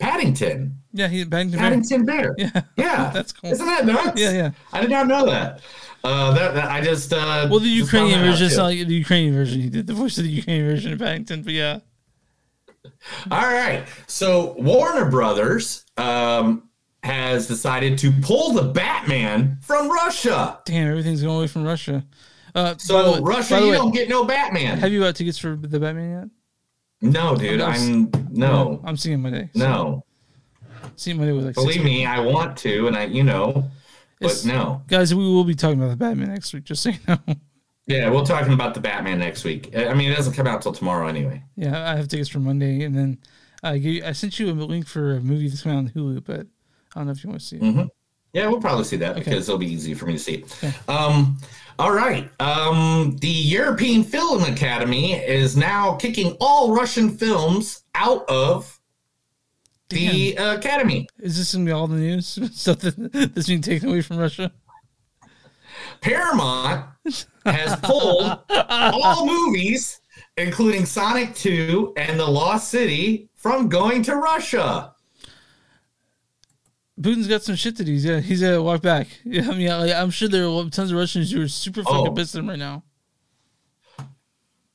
Paddington. Yeah, he Paddington, Paddington Bear. Bear. Yeah, yeah. That's cool. Isn't that nuts? Yeah, yeah. I did not know that. Uh, that, that I just uh, well the Ukrainian version, it's not like the Ukrainian version. He did the voice of the Ukrainian version of Paddington, but yeah. All right, so Warner Brothers um, has decided to pull the Batman from Russia. Damn, everything's going away from Russia. Uh, so way, Russia, you way, don't get no Batman. Have you got tickets for the Batman yet? No, dude. I'm, I'm no. I'm seeing Monday. So. No. Seeing Monday with like. Believe me, I want to, and I, you know. But it's, no. Guys, we will be talking about the Batman next week, just so you know. Yeah, we'll talking about the Batman next week. I mean, it doesn't come out until tomorrow anyway. Yeah, I have tickets for Monday, and then I gave you, I sent you a link for a movie that's coming out on Hulu, but I don't know if you want to see it. Mm-hmm. Yeah, we'll probably see that okay. because it'll be easy for me to see it. Okay. Um, all right. Um, the European Film Academy is now kicking all Russian films out of Damn. The Academy. Is this going to be all the news? Stuff that, that's being taken away from Russia? Paramount has pulled all movies, including Sonic two and The Lost City, from going to Russia. Putin's got some shit to do. He's got, he's got to walk back. Yeah, I mean, I'm sure there are tons of Russians who are super fucking oh. pissed at him right now.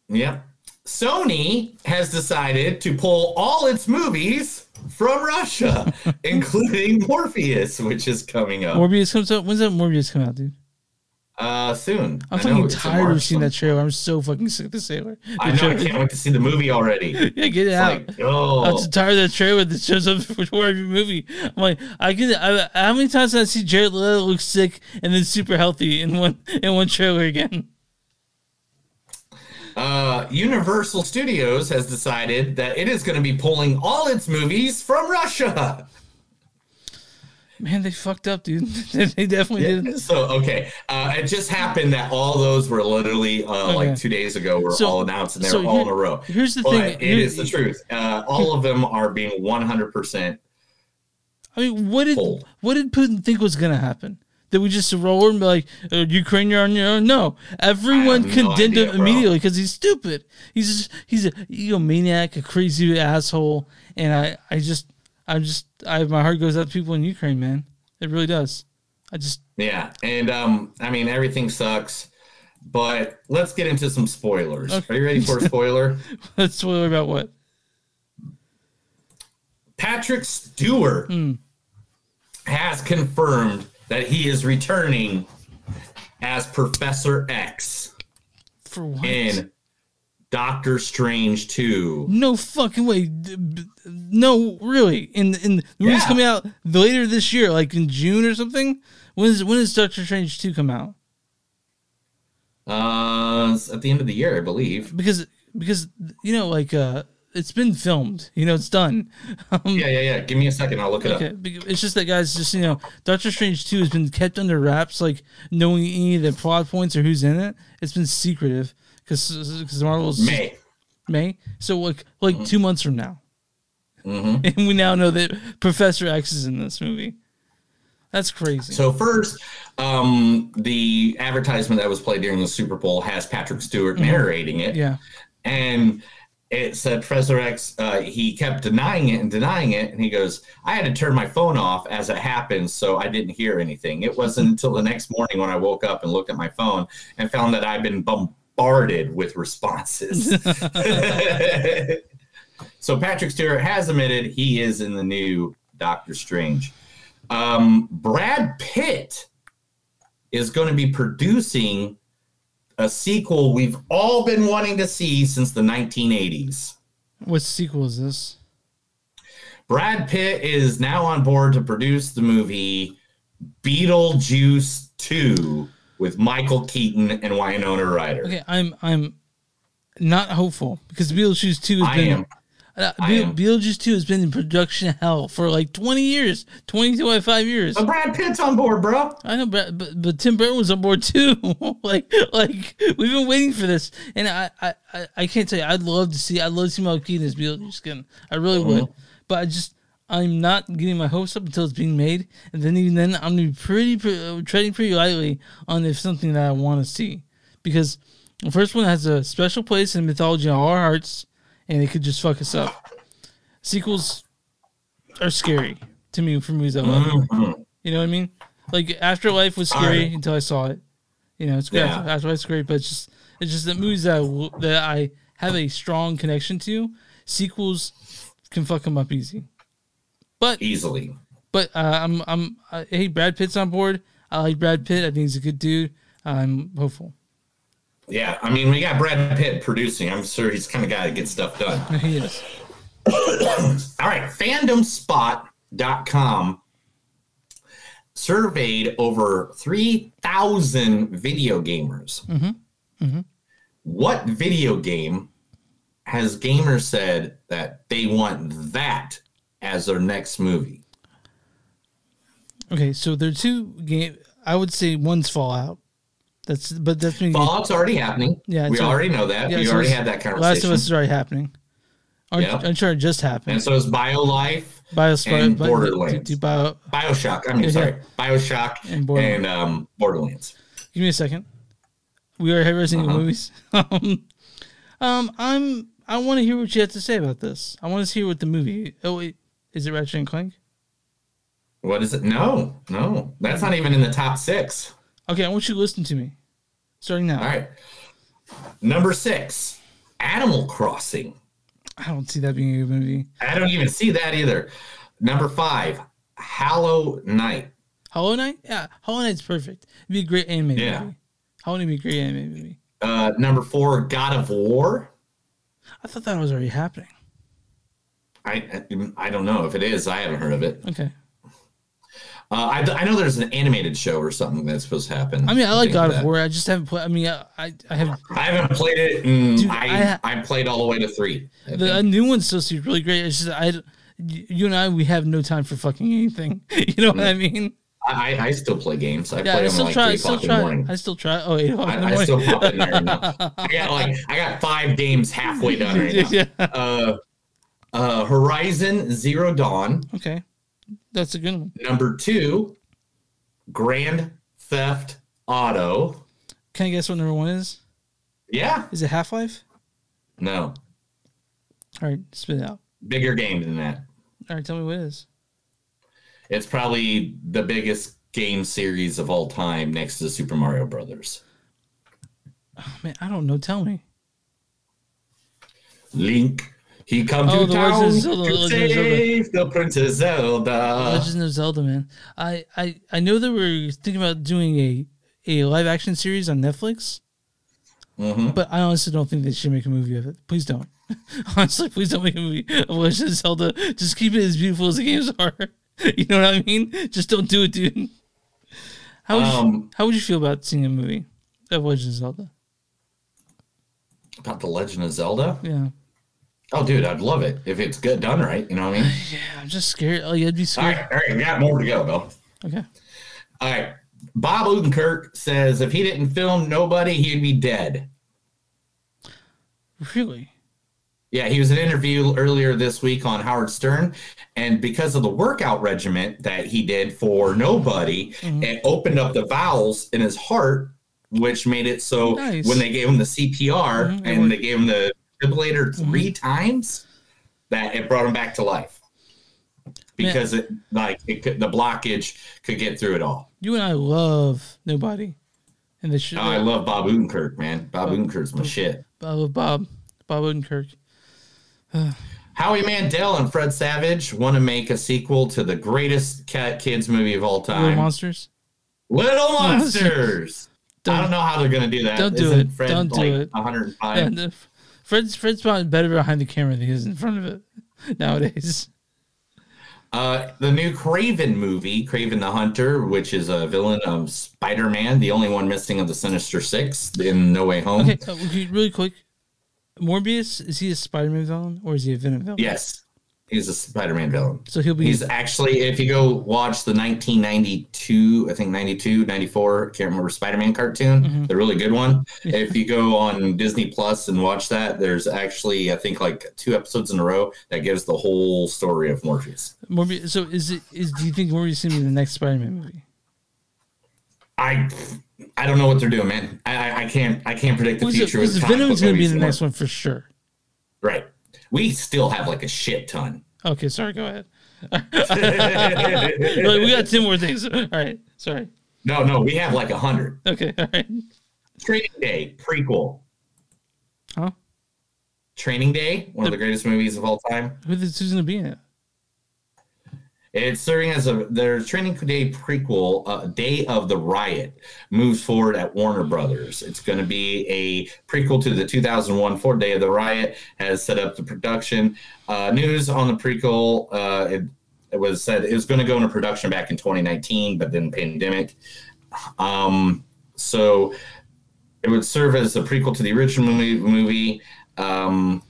Yeah. Sony has decided to pull all its movies from Russia, including Morpheus, which is coming up. Morpheus comes out? When's that Morpheus come out, dude? Uh, soon. I'm fucking tired of seeing that trailer. I'm so fucking sick of the trailer. I know. I can't wait to see the movie already. Yeah, get it out. Like, oh. I'm so tired of that trailer that shows up before every movie. I'm like, I get. I, how many times did I see Jared Leto look sick and then super healthy in one in one trailer again? Uh, Universal Studios has decided that it is going to be pulling all its movies from Russia. Man, they fucked up, dude. They definitely yeah, did. So, okay. Uh, it just happened that all those were literally, uh, okay. like, two days ago were so, all announced, and they so were all here, in a row. Here's the but thing. It here, is the truth. Uh, all of them are being one hundred percent I mean, what did pulled. what did Putin think was going to happen? That we just roll over and be like, oh, Ukraine, you're on your own? No. Everyone no condemned idea, him immediately because he's stupid. He's just, he's an egomaniac, a crazy asshole, and I, I just... I'm just, I my heart goes out to people in Ukraine, man. It really does. I just, yeah, and um, I mean everything sucks, but let's get into some spoilers. Okay. Are you ready for a spoiler? Let's spoiler about what? Patrick Stewart mm. has confirmed that he is returning as Professor X for what? In Doctor Strange two. No fucking way. No, really. In in the movie's yeah. coming out later this year, like in June or something. When is when does Doctor Strange two come out? Uh, at the end of the year, I believe. Because because you know, like uh, it's been filmed. You know, it's done. Um, yeah, yeah, yeah. Give me a second. I'll look it okay. up. It's just that guys, just you know, Doctor Strange two has been kept under wraps, like knowing any of the plot points or who's in it. It's been secretive. Because Marvel's May. May. So, like, like mm-hmm. two months from now. Mm-hmm. And we now know that Professor X is in this movie. That's crazy. So, first, um, the advertisement that was played during the Super Bowl has Patrick Stewart mm-hmm. narrating it. Yeah. And it said Professor X, uh, he kept denying it and denying it. And he goes, I had to turn my phone off as it happened, so I didn't hear anything. It wasn't until the next morning when I woke up and looked at my phone and found that I'd been bumped. bombarded with responses. So Patrick Stewart has admitted he is in the new Doctor Strange. Um, Brad Pitt is going to be producing a sequel we've all been wanting to see since the nineteen eighties. What sequel is this? Brad Pitt is now on board to produce the movie Beetlejuice two. With Michael Keaton and Winona Ryder. Okay, I'm I'm not hopeful because Beetlejuice two has I been am. Uh, I Be- am. Beetlejuice two has been in production hell for like twenty years, twenty to five years. But Brad Pitt's on board, bro. I know, but but, but Tim Burton was on board too. like like we've been waiting for this, and I, I, I, I can't tell you. I'd love to see. I'd love to see Michael Keaton as Beetlejuice again. I really mm-hmm. would, but I just. I'm not getting my hopes up until it's being made, and then even then, I'm gonna be pretty, pretty treading pretty lightly on if something that I want to see, because the first one has a special place in mythology in all our hearts, and it could just fuck us up. Sequels are scary to me for movies I love. You know what I mean? Like Afterlife was scary until I saw it. You know, it's great. Yeah. Afterlife's great, but it's just it's just that movies that I, that I have a strong connection to, sequels can fuck them up easy. But easily, but uh, I'm I'm uh, hey, Brad Pitt's on board. I like Brad Pitt. I think he's a good dude. Uh, I'm hopeful. Yeah, I mean, we got Brad Pitt producing. I'm sure he's the kind of guy that gets stuff done. He is. All right, fandom spot dot com surveyed over three thousand video gamers. Mm-hmm. Mm-hmm. What video game has gamers said that they want that as their next movie? Okay, so there are two games. I would say one's Fallout. That's but that's Fallout's already happening. Yeah, we already know that. Yeah, we so already had that conversation. Last of Us is already happening. Or, yeah. I'm sure it just happened. And so it's BioLife Bios- and Bi- Borderlands. Do, do bio- Bioshock. I mean, yeah. sorry. Bioshock and Borderlands. And, um, Borderlands. Give me a second. We are reviewing uh-huh. movies. um, I'm. I want to hear what you have to say about this. I want to hear what the movie. Oh wait, is it Ratchet and Clank? What is it? No, no, that's not even in the top six. Okay, I want you to listen to me, starting now. All right. Number six, Animal Crossing. I don't see that being a good movie. I don't even see that either. Number five, Hollow Knight. Hollow Knight? Yeah, Hollow Knight's perfect. It'd be a great anime yeah. movie. Hollow Knight would be a great anime movie. Uh, number four, God of War. I thought that was already happening. I I don't know if it is. I haven't heard of it. Okay. Uh, I, I know there's an animated show or something that's supposed to happen. I mean, I like God of War. I just haven't played. I mean, I I, I haven't. I haven't played it. Dude, I, I I played all the way to three. I the a new one's supposed to be really great. It's just I, you and I, we have no time for fucking anything. You know what I mean? I, I still play games. I yeah, play I them like try, three o'clock in the morning. I still try. Oh, eight o'clock in the morning. I still pop in there. I got like I got five games halfway done right now. yeah. uh, uh, Horizon Zero Dawn. Okay, that's a good one. Number two, Grand Theft Auto. Can I guess what number one is? Yeah. Is it Half-Life? No. All right, spit it out. Bigger game than that. All right, tell me what it is. It's probably the biggest game series of all time next to Super Mario Brothers. Oh, man, I don't know. Tell me. Link, he come oh, to town to save the Princess Zelda. Legend of Zelda, man. I, I, I know that we're thinking about doing a, a live-action series on Netflix, mm-hmm. but I honestly don't think they should make a movie of it. Please don't. Honestly, please don't make a movie of Legend of Zelda. Just keep it as beautiful as the games are. You know what I mean? Just don't do it, dude. How would, um, you, how would you feel about seeing a movie of Legend of Zelda? About the Legend of Zelda? Yeah. Oh, dude, I'd love it if it's good done right. You know what I mean? Yeah, I'm just scared. Oh, you'd be scared. All right, all right, we got more to go, though. Okay. All right. Bob Odenkirk says if he didn't film Nobody, he'd be dead. Really? Yeah, he was in an interview earlier this week on Howard Stern, and because of the workout regimen that he did for Nobody, mm-hmm. it opened up the valves in his heart, which made it so nice. When they gave him the C P R mm-hmm. and they gave him the defibrillator three mm-hmm. times, that it brought him back to life because Man. it like it could, the blockage could get through it all. You and I love Nobody, and the show. Oh, I love Bob Odenkirk, man. Bob, Bob Odenkirk's my Bob, shit. I love Bob. Bob Odenkirk. Howie Mandel and Fred Savage want to make a sequel to the greatest cat kids movie of all time. Little Monsters? Little Monsters! Don't, I don't know how they're going to do that. Don't do Isn't it. Fred don't like do it. one oh five? Yeah, no, Fred's, Fred's probably better behind the camera than he is in front of it nowadays. Uh, the new Kraven movie, Kraven the Hunter, which is a villain of Spider-Man, the only one missing of the Sinister Six in No Way Home. Okay, uh, really quick. Morbius, is he a Spider-Man villain or is he a Venom villain? Yes, he's a Spider-Man villain. So he'll be... He's actually, if you go watch the nineteen ninety-two, I think ninety-two, ninety-four, I can't remember, Spider-Man cartoon, mm-hmm. the really good one. Yeah. If you go on Disney Plus and watch that, there's actually, I think, like two episodes in a row that gives the whole story of Morbius. Morbius. So is it? Is do you think Morbius is going to be the next Spider-Man movie? I... I don't know what they're doing, man. I, I can't. I can't predict the future. Because Venom's going to be the next one for sure. Right. We still have like a shit ton. Okay, sorry. Go ahead. Like, we got ten more things. All right. Sorry. No, no, we have like a hundred. Okay. All right. Training Day prequel. Huh? Training Day, one the, of the greatest movies of all time. Who is Susan to be in it? It's serving as a their Training Day prequel, uh, Day of the Riot, moves forward at Warner Brothers. It's going to be a prequel to the two thousand one Ford Day of the Riot, has set up the production. Uh, news on the prequel, uh, it, it was said it was going to go into production back in twenty nineteen, but then pandemic. Um, so it would serve as a prequel to the original movie. movie. Um,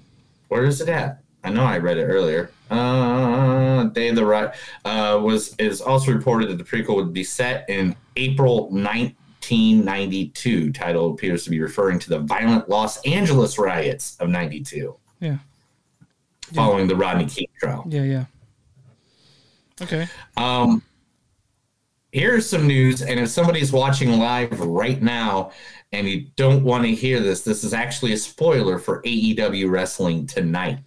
where is it at? I know I read it earlier. Uh, Day of the Riot uh, was is also reported that the prequel would be set in April nineteen ninety-two. Title appears to be referring to the violent Los Angeles riots of ninety-two. Yeah. following yeah. the Rodney King trial. Yeah, yeah. Okay. Um, here's some news, and if somebody's watching live right now and you don't want to hear this, this is actually a spoiler for A E W wrestling tonight.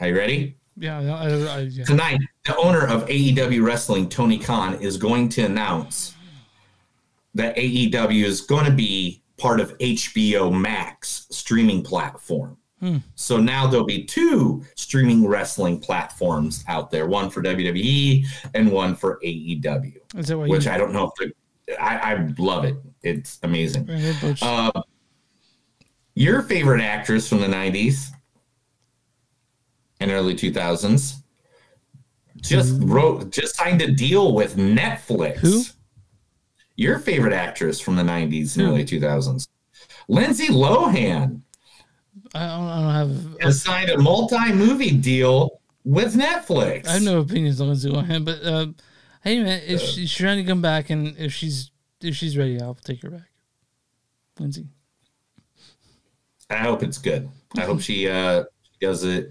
Are you ready? Yeah. I, I, yeah. Tonight, the owner of A E W wrestling, Tony Khan, is going to announce that A E W is going to be part of H B O Max streaming platform. Hmm. So now there'll be two streaming wrestling platforms out there, one for W W E and one for A E W, is that what which you... I don't know. If I, I love it. It's amazing. Uh, your favorite actress from the nineties and early two thousands just wrote, just signed a deal with Netflix. Who? Your favorite actress from the nineties and early two thousands, Lindsay Lohan. I don't, I don't have. Has signed a multi-movie deal with Netflix. I have no opinions on Lindsay Lohan, but uh, hey man, if uh, she's trying to come back and if she's if she's ready, I'll take her back, Lindsay. I hope it's good. I hope she uh, does it.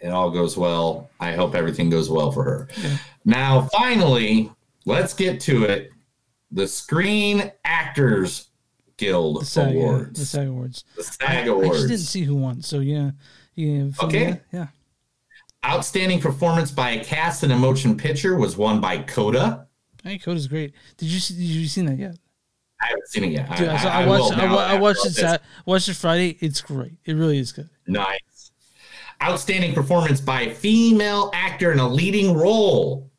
It all goes well. I hope everything goes well for her. Yeah. Now, finally, let's get to it. The Screen Actors Guild the SAG, Awards. Yeah, the SAG Awards. The SAG Awards. I, I just didn't see who won, so yeah. yeah okay. That? Yeah. Outstanding performance by a cast in a motion picture was won by Coda. Hey, Coda's great. Did you see, did you see that yet? I haven't seen it yet. Dude, I, so I, I watched. I, I watched it. Sat, watched it Friday. It's great. It really is good. Nice. Outstanding performance by a female actor in a leading role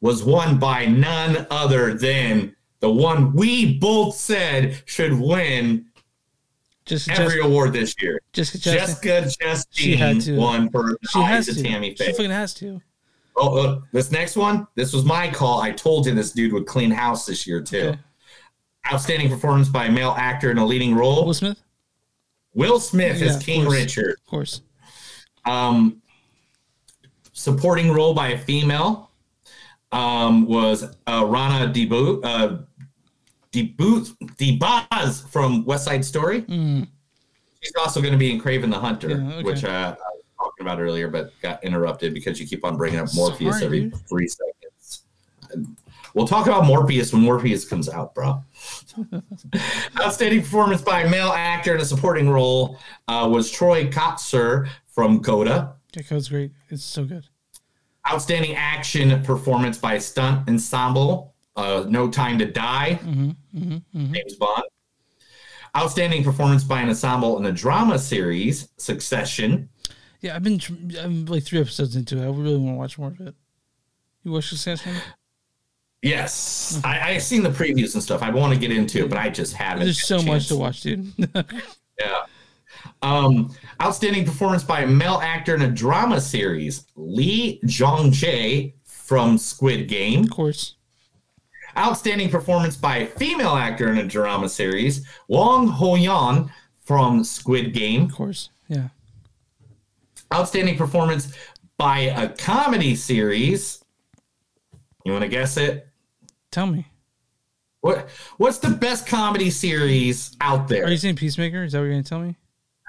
was won by none other than the one we both said should win Jessica every Chastain. award this year. Jessica Chastain. Jessica Chastain she had to. won for she has to. Tammy Faye. She fucking has to. Oh, look, this next one, this was my call. I told you this dude would clean house this year, too. Okay. Outstanding performance by a male actor in a leading role. Will Smith? Will Smith yeah, as King course. Richard. Of course. Um, supporting role by a female. Um, was uh, Rana DeBose uh, DeBose from West Side Story. Mm. She's also going to be in Kraven the Hunter, yeah, okay. which uh, I was talking about earlier, but got interrupted because you keep on bringing up Morpheus Sorry, every dude. three seconds. We'll talk about Morpheus when Morpheus comes out, bro. Outstanding performance by a male actor in a supporting role uh, was Troy Kotsur from Coda. Yeah, Coda's great. It's so good. Outstanding action performance by stunt ensemble, uh, No Time to Die, mm-hmm, mm-hmm, mm-hmm. James Bond. Outstanding performance by an ensemble in a drama series, Succession. Yeah, I've been I'm like three episodes into it. I really want to watch more of it. You watch Succession? Yes. Okay. I, I've seen the previews and stuff. I want to get into it, but I just haven't. There's so much to watch, dude. Yeah. Um, outstanding performance by a male actor in a drama series, Lee Jong-jae from Squid Game. Of course. Outstanding performance by a female actor in a drama series, Wong Ho-yeon from Squid Game. Of course, yeah. Outstanding performance by a comedy series. You want to guess it? Tell me. What? What's the best comedy series out there? Are you saying Peacemaker? Is that what you're going to tell me?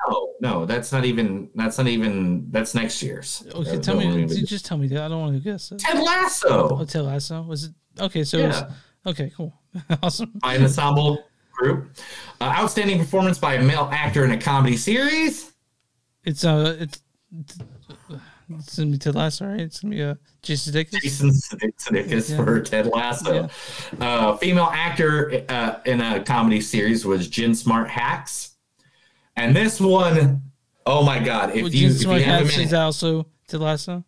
No, no, that's not even, that's not even, that's next year's. Okay, that, tell that me, just, just tell me that. I don't want to guess. Ted Lasso. Oh, Ted Lasso. Was it? Okay, so, yeah. it was, okay, cool. Awesome. By an ensemble group. Uh, outstanding performance by a male actor in a comedy series. It's, uh, it's, it's going to be Ted Lasso, right? It's going to be uh, Jason Sudeikis. Jason Sudeikis yeah. for Ted Lasso. Yeah. Uh, female actor uh, in a comedy series was Jen Smart Hacks. And this one, oh my God! If well, you, if you have a minute, also to Lasso.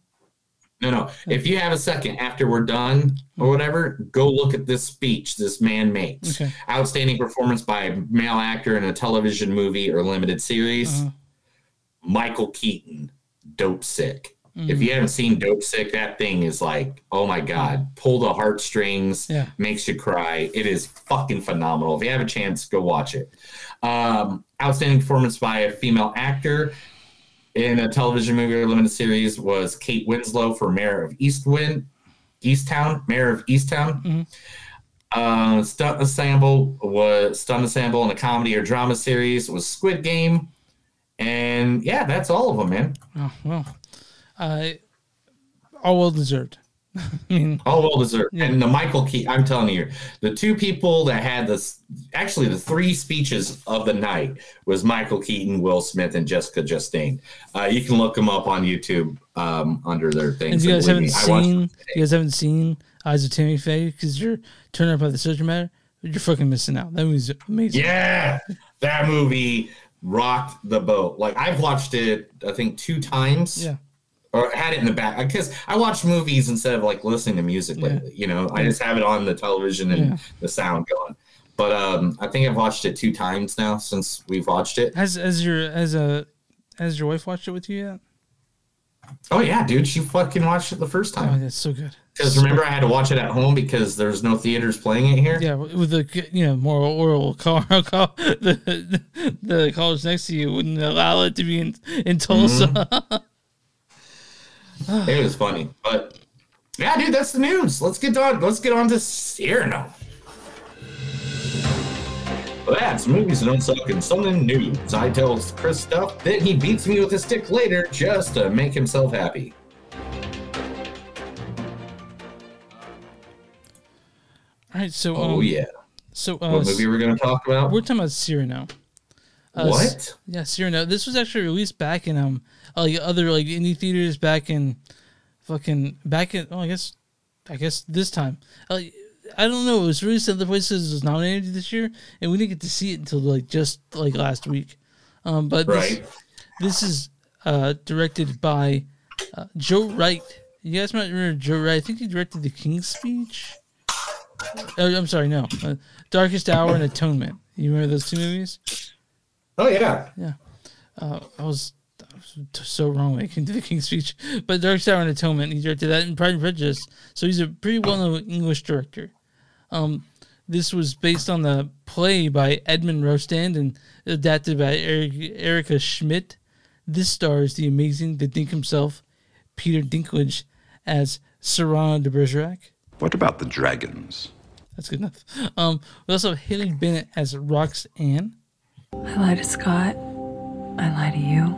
No, no. If you have a second after we're done or whatever, go look at this speech this man makes. Okay. Outstanding performance by a male actor in a television movie or limited series. Uh-huh. Michael Keaton, Dope Sick. Mm-hmm. If you haven't seen Dope Sick, that thing is like, oh my God, mm-hmm. pull the heartstrings, yeah. makes you cry. It is fucking phenomenal. If you have a chance, go watch it. Um, outstanding performance by a female actor in a television movie or limited series was Kate Winslow for Mayor of Eastwind, Easttown, Mayor of Easttown. Mm-hmm. Uh, stunt ensemble was stunt ensemble in a comedy or drama series was Squid Game. And yeah, that's all of them, man. Oh, well, uh, all well deserved. I mean, all well deserved. Yeah. And the Michael Key, I'm telling you, the two people that had this, actually the three speeches of the night was Michael Keaton, Will Smith, and Jessica Chastain. Uh, you can look them up on YouTube um, under their things. If you guys haven't me, seen, you guys haven't seen Eyes of Tammy Faye, because you're turned up by the subject matter, you're fucking missing out. That movie's amazing. Yeah, that movie rocked the boat. Like, I've watched it, I think, two times. Yeah. Or had it in the back, because I watch movies instead of like listening to music lately. Yeah. You know, I just have it on the television and yeah. the sound going. But um, I think I've watched it two times now since we've watched it. Has as your as a has your wife watched it with you yet? Oh yeah, dude, she fucking watched it the first time. Oh, that's so good. Because remember, I had to watch it at home because there's no theaters playing it here. Yeah, with the you know more oral car, car the, the the college next to you wouldn't allow it to be in in Tulsa. Mm-hmm. It was funny, but yeah, dude, that's the news. Let's get on. Let's get on to Cyrano. Well, that's movies don't suck and something new. I tell Chris stuff, then he beats me with a stick later just to make himself happy. All right, so oh um, yeah, so uh, what movie we're gonna talk about? We're talking about Cyrano. Uh, what? Yeah, Cyrano. This was actually released back in um. Like other like indie theaters back in, fucking back in. Oh, I guess, I guess this time. Like, I don't know. It was released at the places it was nominated this year, and we didn't get to see it until like just like last week. Um, but right. this, this is uh, directed by uh, Joe Wright. You guys might remember Joe Wright. I think he directed The King's Speech. Oh, I'm sorry, no, uh, Darkest Hour and Atonement. You remember those two movies? Oh yeah, yeah. Uh, I was. So wrong when it came to The King's Speech, but Darkest Hour and Atonement, he directed that in Pride and Prejudice, so he's a pretty well-known English director. Um, this was based on the play by Edmond Rostand and adapted by Eric, Erica Schmidt. This stars the amazing the Dink himself, Peter Dinklage, as Cyrano de Bergerac. What about the dragons? That's good enough. Um, we also have Haley Bennett as Roxanne. I lie to Scott. I lie to you.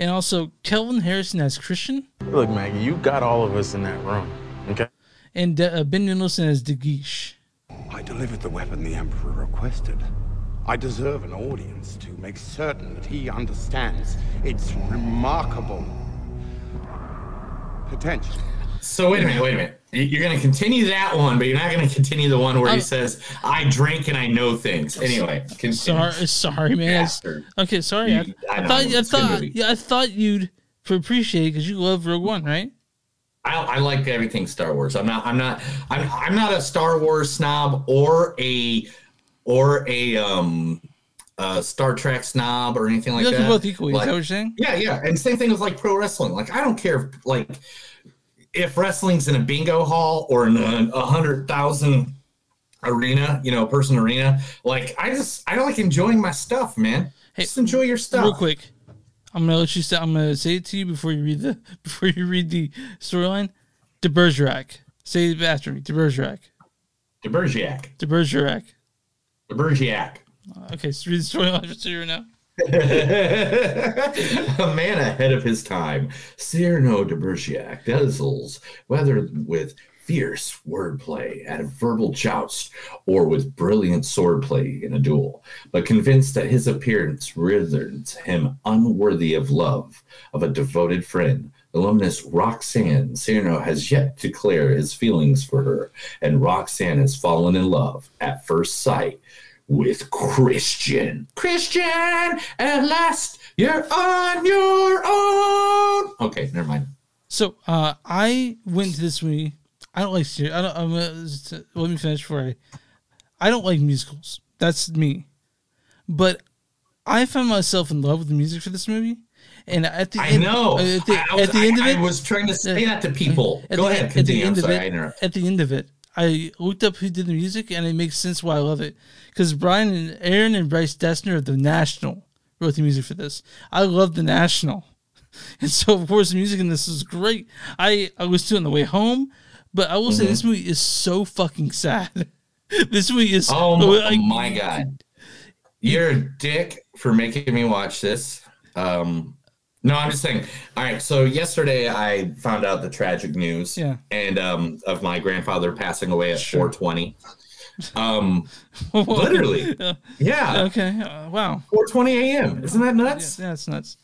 And also, Kelvin Harrison as Christian. Look, Maggie, you got all of us in that room, okay? And De- uh, Ben Mendelsohn as De Guiche. I delivered the weapon the Emperor requested. I deserve an audience to make certain that he understands its remarkable potential. So wait a minute, wait a minute. You're going to continue that one, but you're not going to continue the one where I'm, he says, I drink and I know things. Anyway. Continue. Sorry, sorry, man. Okay, sorry. You, I, I, I, thought, I, thought, yeah, I thought you'd appreciate it because you love Rogue One, right? I, I like everything Star Wars. I'm not I'm not, I'm, I'm not a Star Wars snob or a, or a um, uh, Star Trek snob or anything like that. You like both equally, like, is that what you're saying? Yeah, yeah. And same thing with, like, pro wrestling. Like, I don't care if, like... if wrestling's in a bingo hall or in a, a hundred thousand arena, you know, person arena, like I just, I like enjoying my stuff, man. Hey, just enjoy your stuff. Real quick, I'm gonna let you say, I'm gonna say it to you before you read the before you read the storyline. De Bergerac, say it after me. De Bergerac. De Bergerac. De Bergerac. De Bergerac. Okay, so read the storyline for Cyrano. A man ahead of his time, Cyrano de Bergerac dazzles, whether with fierce wordplay at a verbal joust or with brilliant swordplay in a duel, but convinced that his appearance renders him unworthy of love of a devoted friend, the luminous Roxanne. Cyrano has yet to declare his feelings for her, and Roxanne has fallen in love at first sight with Christian. Christian, at last, you're on your own. Okay, never mind. So, uh, I went to this movie. I don't like serious. I don't. I'm gonna, let me finish before I. I don't like musicals. That's me. But I found myself in love with the music for this movie. And at the I end, know. At the, I was, at the end I, of it, I was trying to say that to people. Go the, ahead. Continue. At the, sorry, it, at the end of it, I looked up who did the music, and it makes sense why I love it. Because Brian and Aaron and Bryce Dessner of The National wrote the music for this. I love The National. And so, of course, the music in this is great. I, I was too on the way home, but I will mm-hmm. say this movie is so fucking sad. This movie is... Oh, my, like, my God. You're a dick for making me watch this. Um, no, I'm just saying. All right. So yesterday I found out the tragic news yeah. and um, of my grandfather passing away at sure. four twenty. Um, literally. uh, yeah. Okay. Uh, wow. four twenty a.m. Isn't that nuts? Yeah, yeah, it's nuts.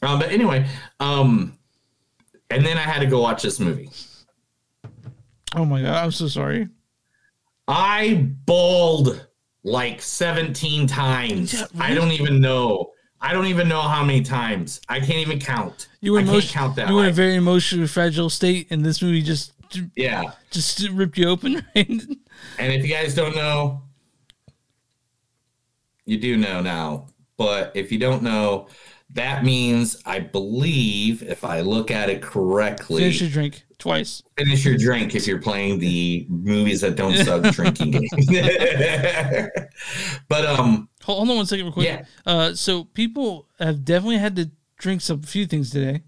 Um, but anyway, um, and then I had to go watch this movie. Oh my God. I'm so sorry. I bawled like seventeen times. Yeah, really? I don't even know. I don't even know how many times. I can't even count. You were I emotion- can't count that. You were in a very emotionally fragile state, and this movie just yeah just ripped you open. And if you guys don't know, you do know now. But if you don't know, that means I believe, if I look at it correctly, finish your drink twice. Finish your drink if you're playing the movies that don't sub drinking game. But um. Hold on one second real quick. Yeah. Uh, so people have definitely had to drink some few things today.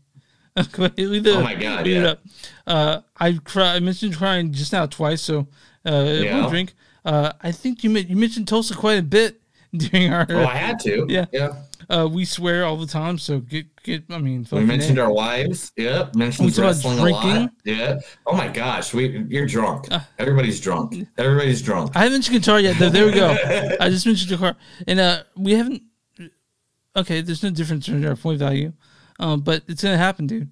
the, oh, my God, yeah. It up. Uh, I, cry, I mentioned crying just now twice, so uh, yeah. one drink. Uh, I think you, you mentioned Tulsa quite a bit during our... Oh, I had to. Yeah. yeah. Uh, we swear all the time, so get... get I mean... We mentioned our wives. Yep. Mentioned we wrestling about drinking. A lot. Yeah. Oh, my gosh. We You're drunk. Uh, Everybody's drunk. Everybody's drunk. I haven't mentioned guitar yet, though. There we go. I just mentioned guitar. And uh, we haven't... Okay, there's no difference in our point value, um, but it's going to happen, dude.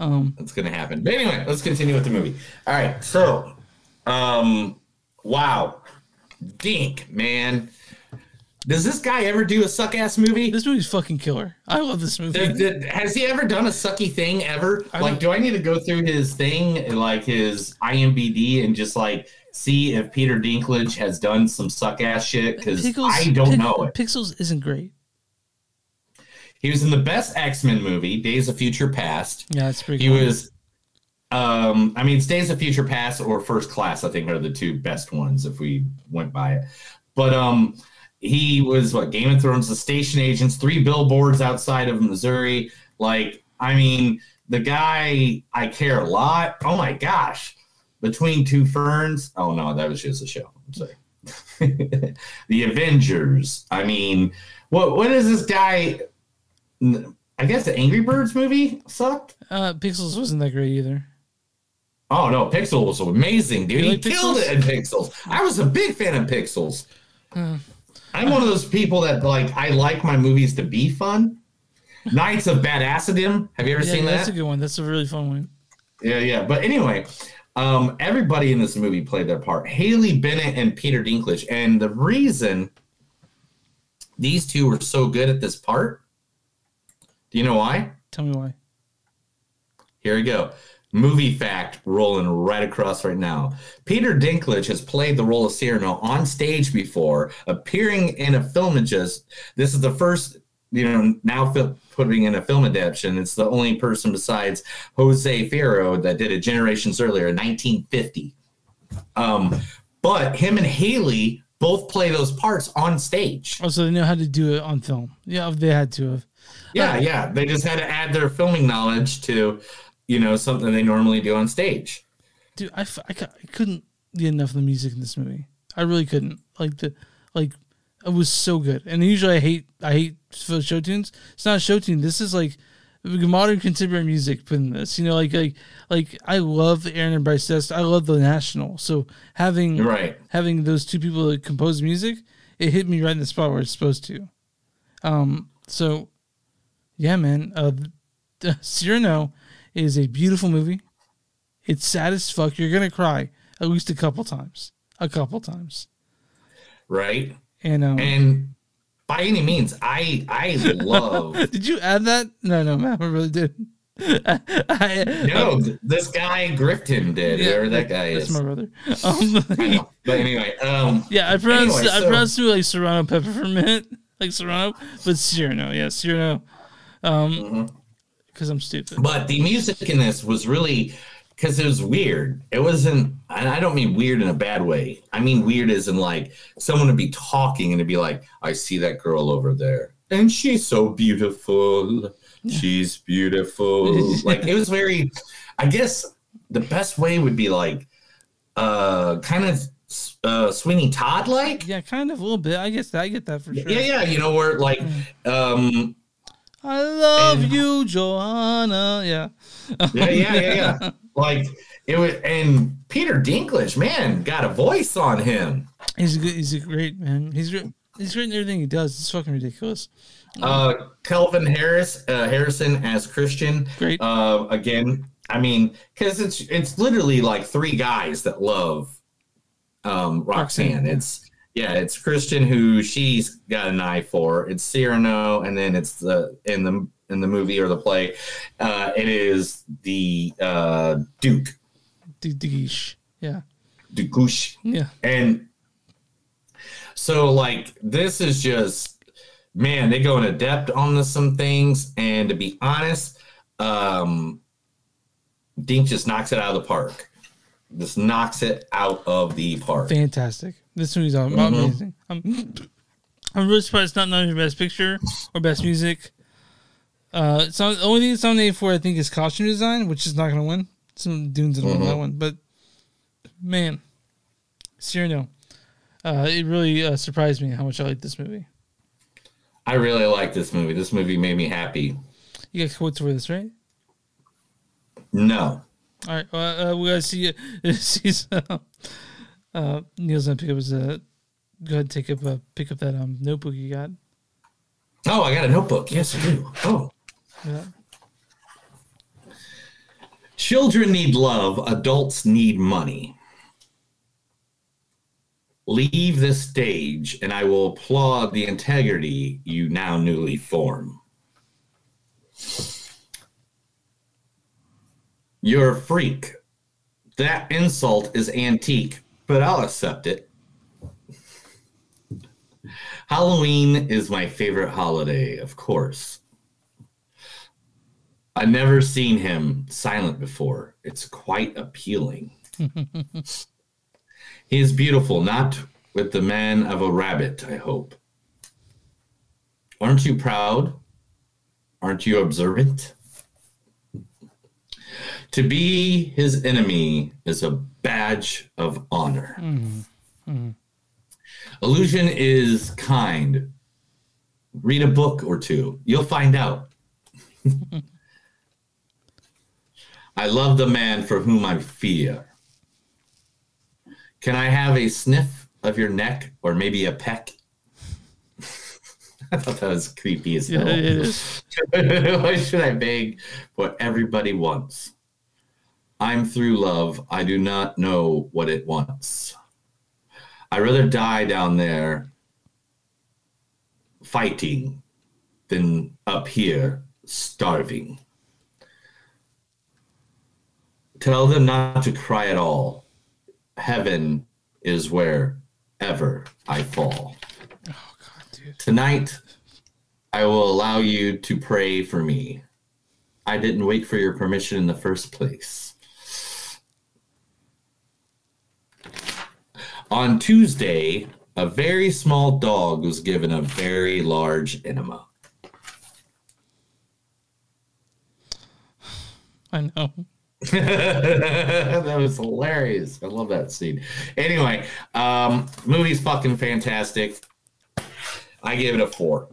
Um, it's going to happen. But anyway, let's continue with the movie. All right. So, um, wow. Dink, man. Does this guy ever do a suck-ass movie? This movie's fucking killer. I love this movie. Did, did, has he ever done a sucky thing ever? I like, do I need to go through his thing, like his I M D B, and just like see if Peter Dinklage has done some suck-ass shit? Because I don't Pix, know it. Pixels isn't great. He was in the best X-Men movie, Days of Future Past. Yeah, that's pretty good. He cool. was, um, I mean, it's Days of Future Past or First Class, I think, are the two best ones if we went by it. But, um... he was, what, Game of Thrones, The Station Agents, Three Billboards Outside of Missouri. Like, I mean, the guy, I Care a Lot. Oh, my gosh. Between Two Ferns. Oh, no, that was just a show. I'm sorry. The Avengers. I mean, what what is this guy? I guess the Angry Birds movie sucked? Uh, Pixels wasn't that great either. Oh, no, Pixels was amazing, dude. Really? He killed it in Pixels. I was a big fan of Pixels. Hmm. I'm one of those people that, like, I like my movies to be fun. Nights of Badassidium. Have you ever yeah, seen that? That's a good one. That's a really fun one. Yeah, yeah. But anyway, um, everybody in this movie played their part. Haley Bennett and Peter Dinklage. And the reason these two were so good at this part, do you know why? Tell me why. Here we go. Movie fact rolling right across right now. Peter Dinklage has played the role of Cyrano on stage before, appearing in a film adjust. This is the first, you know, now fil- putting in a film adaptation. It's the only person besides Jose Fierro that did it generations earlier in nineteen fifty. Um, but him and Haley both play those parts on stage. Oh, so they know how to do it on film. Yeah, they had to have. Yeah, uh, yeah. They just had to add their filming knowledge to... you know, something they normally do on stage. Dude, I, I, I couldn't get enough of the music in this movie. I really couldn't. Like, the like, it was so good. And usually I hate I hate show tunes. It's not a show tune. This is like modern contemporary music put in this. You know, like, like, like I love Aaron and Bryce Dest. I love The National. So having, right. having those two people that compose music, it hit me right in the spot where it's supposed to. Um. So, yeah, man. Uh, Cyrano... It is a beautiful movie. It's sad as fuck. You're going to cry at least a couple times. A couple times. Right? And um, and by any means, I I love... Did you add that? No, no, Matt, I really did. I, no, um, this guy Grifton did, yeah, whoever that guy that's is. That's my brother. Um, I know. But anyway. Um, yeah, I pronounced anyway, so. I pronounced it like Serrano Pepper for a minute. Like Serrano. But Cyrano, yeah, Cyrano. Um, mm-hmm. Because I'm stupid. But the music in this was really, because it was weird. It wasn't, and I don't mean weird in a bad way. I mean weird as in like someone would be talking and it'd be like, I see that girl over there. And she's so beautiful. She's beautiful. Like it was very, I guess the best way would be like uh, kind of uh, Sweeney Todd-like. Yeah, kind of a little bit. I guess I get that for sure. Yeah, yeah. You know, where like, um, I love and, you, Johanna. Yeah. yeah, yeah, yeah, yeah. Like it was, and Peter Dinklage, man, got a voice on him. He's a good, he's a great man. He's he's great in everything he does. It's fucking ridiculous. Uh, Kelvin Harris, uh, Harrison as Christian. Great. Uh, again, I mean, because it's it's literally like three guys that love um, Roxanne. Roxanne. It's yeah, it's Christian, who she's got an eye for. It's Cyrano, and then it's the in the in the movie or the play, uh, it is the uh, Duke. De Guiche. Yeah. De Guiche. Yeah. And so, like, this is just. Man, they go into depth on this, some things, and to be honest, um, Dink just knocks it out of the park. Just knocks it out of the park. Fantastic. This movie's mm-hmm. amazing. I'm, I'm really surprised it's not nominated for Best Picture or Best Music. Uh, it's not, the only thing it's nominated for, I think, is Costume Design, which is not going to win. Some Dunes didn't mm-hmm. win that one, but man, Cyrano, uh, it really uh, surprised me how much I liked this movie. I really like this movie. This movie made me happy. You got quotes for this, right? No. All right. Uh, uh, we got to see. Uh, see uh, uh, Neil's going to pick up his. Uh, go ahead and take up, uh, pick up that um, notebook you got. Oh, I got a notebook. Yes, I do. Oh. Yeah. Children need love. Adults need money. Leave this stage, and I will applaud the integrity you now newly form. You're a freak. That insult is antique, but I'll accept it. Halloween is my favorite holiday, of course. I've never seen him silent before. It's quite appealing. He is beautiful, not with the man of a rabbit, I hope. Aren't you proud? Aren't you observant? To be his enemy is a badge of honor. Mm-hmm. Mm-hmm. Illusion is kind. Read a book or two. You'll find out. I love the man for whom I fear. Can I have a sniff of your neck or maybe a peck? I thought that was creepy as hell. Yeah, yeah. Why should I beg what everybody wants? I'm through love. I do not know what it wants. I'd rather die down there fighting than up here starving. Tell them not to cry at all. Heaven is wherever I fall. Oh, God, dude. Tonight, I will allow you to pray for me. I didn't wait for your permission in the first place. On Tuesday, a very small dog was given a very large enema. I know. That was hilarious. I love that scene. Anyway, um, movie's fucking fantastic. I gave it a four.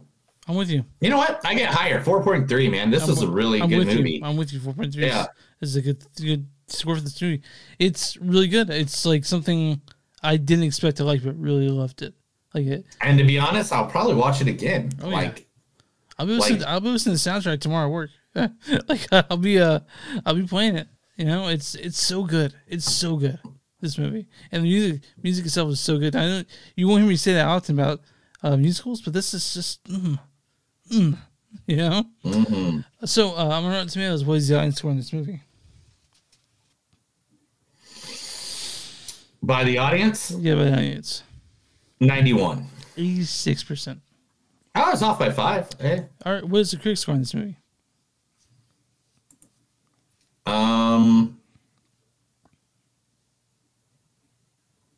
I'm with you. You know what? I get higher. four point three, man. This I'm is with, a really I'm good movie. You. I'm with you. four point three yeah. is, is a good, good score for this movie. It's really good. It's like something I didn't expect to like, but really loved it. Like it. And to be honest, I'll probably watch it again. Oh, like, yeah. I'll be listening. Like, I'll be listening to the soundtrack tomorrow at work. Like I'll be uh, I'll be playing it. You know, it's it's so good. It's so good, this movie. And the music music itself is so good. I know you won't hear me say that often about uh, musicals, but this is just, mm, mm, you know? Mm-hmm. So, uh, I'm on Rotten Tomatoes. What is the audience score on this movie? By the audience? Yeah, by the audience. ninety-one. eighty-six percent. I was off by five. Hey. All right, what is the critic score on this movie? Um,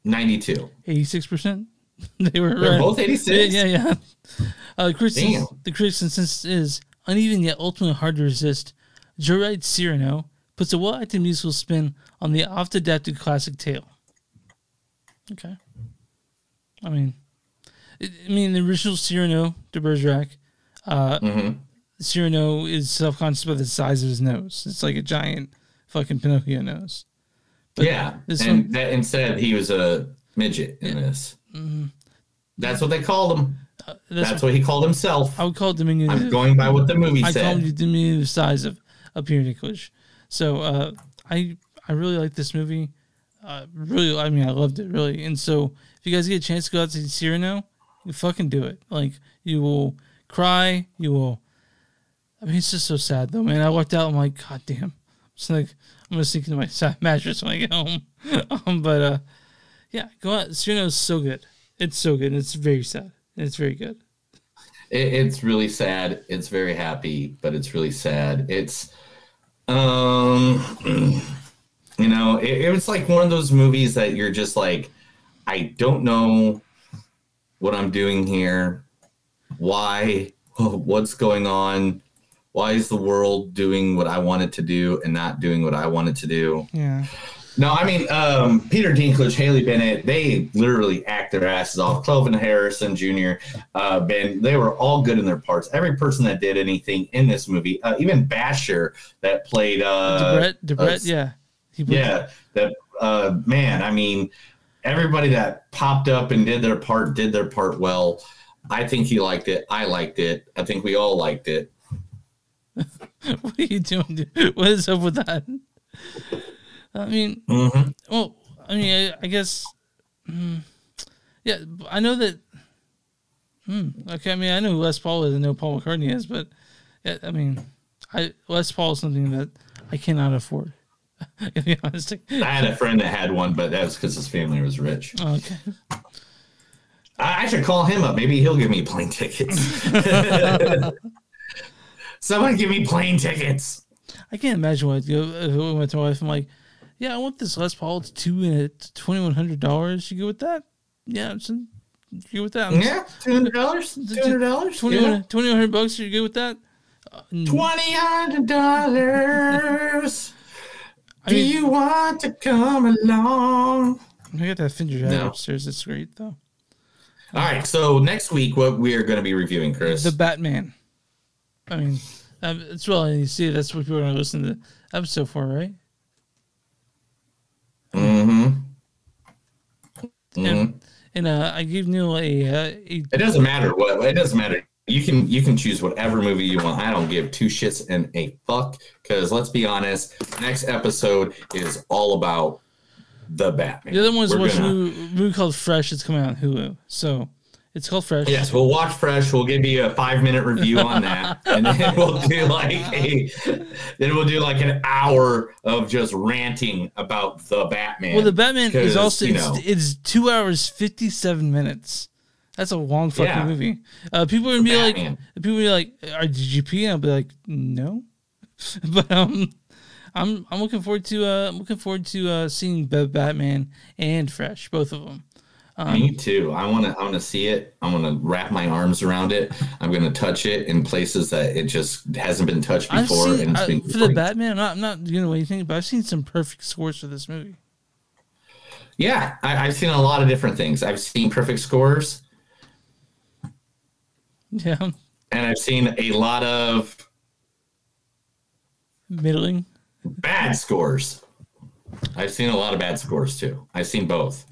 ninety-two. eighty-six percent. They were They're right. both eighty-six. Yeah, yeah. yeah. Uh, Christian, the critics' consensus is uneven yet ultimately hard to resist. Joe Wright's Cyrano puts a well-acted musical spin on the oft-adapted classic tale. Okay. I mean, it, I mean the original Cyrano de Bergerac. Uh, mm-hmm. Cyrano is self-conscious about the size of his nose. It's like a giant fucking Pinocchio nose. But yeah, and one, that instead he was a midget in yeah. this. Mm-hmm. That's what they called him. Uh, that's that's what, what he called himself. I would call it diminutive. I'm going by what the movie I said. I called him diminutive size of Peter Dinklage. So uh, I I really like this movie. Uh, really, I mean, I loved it really. And so if you guys get a chance to go out to Cyrano, you fucking do it. Like you will cry, you will. I mean, it's just so sad though, man. I walked out. I'm like, God damn. It's like I'm gonna sink into my mattress when I get home. um, but uh, yeah, go out. Cyrano is so good. It's so good. And it's very sad. And it's very good. It, it's really sad. It's very happy, but it's really sad. It's, um, you know, it, it was like one of those movies that you're just like, I don't know what I'm doing here. Why? What's going on? Why is the world doing what I wanted to do and not doing what I wanted to do? Yeah. No, I mean, um, Peter Dinklage, Haley Bennett, they literally act their asses off. Kelvin Harrison Junior, uh, Ben, they were all good in their parts. Every person that did anything in this movie, uh, even Basher that played... Uh, DeBrett, DeBrett uh, yeah. He yeah, that uh, man, I mean, everybody that popped up and did their part, did their part well. I think he liked it. I liked it. I think we all liked it. What are you doing, dude? What is up with that? I mean, mm-hmm. well, I mean, I, I guess, mm, yeah, I know that, mm, okay, I mean, I know who Les Paul is and know Paul McCartney is, but, yeah, I mean, I Les Paul is something that I cannot afford, to be honest. I had a friend that had one, but that was because his family was rich. Oh, okay. I, I should call him up. Maybe he'll give me plane tickets. Someone give me plane tickets. I can't imagine what I'd go if I went to my wife. I'm like, yeah, I want this Les Paul. It's two and it's twenty one hundred dollars. You go with that? Yeah, you go with that? I'm yeah, two hundred dollars. Two hundred dollars. Twenty one hundred bucks. You go with that? Uh, Twenty hundred dollars. Do mean, you want to come along? I got that Fender driver no. upstairs. It's great though. All uh, right. So next week, what we are going to be reviewing, Chris? The Batman. I mean, um, it's well. You see, that's what people are going to listen to the episode for, right? Mm-hmm. Mm-hmm. And, and uh, I give Neil a, uh, a. It doesn't matter what. It doesn't matter. You can you can choose whatever movie you want. I don't give two shits and a fuck. Because let's be honest, next episode is all about the Batman. The other one's watching gonna... a movie, movie called Fresh. It's coming out on Hulu. So. It's called Fresh. Yes, we'll watch Fresh. We'll give you a five-minute review on that, and then we'll do like a, then we'll do like an hour of just ranting about the Batman. Well, the Batman is also you know, it's, it's two hours fifty-seven minutes. That's a long fucking yeah. movie. Uh, people are gonna be Batman. like, people are like, are D G P? And I'll be like, no. But um, I'm I'm looking forward to uh, I'm looking forward to uh, seeing Batman and Fresh, both of them. Um, Me too. I want to. I want to see it. I want to wrap my arms around it. I'm going to touch it in places that it just hasn't been touched before. I've seen, and it's been I, for great. The Batman, I'm not, I'm not doing anything, but I've seen some perfect scores for this movie. Yeah, I, I've seen a lot of different things. I've seen perfect scores. Yeah, and I've seen a lot of middling bad scores. I've seen a lot of bad scores too. I've seen both.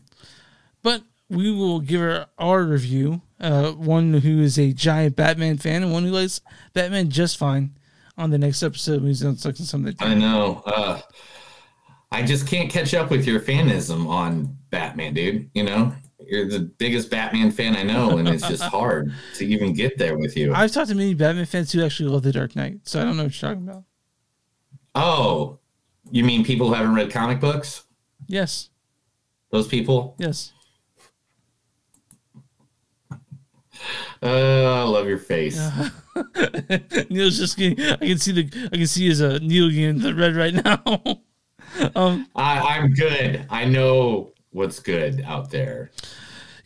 But we will give our, our review, uh, one who is a giant Batman fan and one who likes Batman just fine on the next episode of Movies Don't Suck and Some That Do. I know. Uh, I just can't catch up with your fanism on Batman, dude. You know, you're the biggest Batman fan I know, and it's just hard to even get there with you. I've talked to many Batman fans who actually love The Dark Knight, so I don't know what you're talking about. Oh, you mean people who haven't read comic books? Yes. Those people? Yes. Uh, I love your face. Uh, Neil's just getting, I can see the I can see his uh, Neil getting the red right now. um, I, I'm good. I know what's good out there.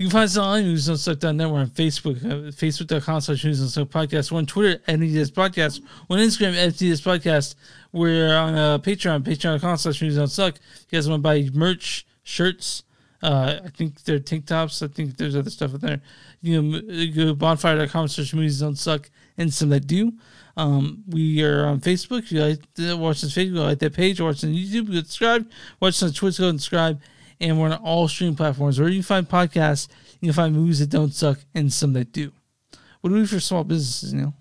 You can find us online Movies Don't Suck dot net. We're on Facebook, uh, facebook.com slash Movies Don't Suck podcast. We're on Twitter at M D S podcast. We're on Instagram at M D S podcast. We're on uh, Patreon, patreon.com slash Movies Don't Suck. If you guys want to buy merch, shirts, Uh, I think they're tank tops. I think there's other stuff in there. You know, go to bonfire dot com, search movies don't suck and some that do. Um, we are on Facebook. If you like to watch this video, like that page, watch on YouTube, go subscribe, watch on Twitch, go and subscribe. And we're on all stream platforms. Where you find podcasts, you can find movies that don't suck and some that do. What do we do for small businesses, Neil?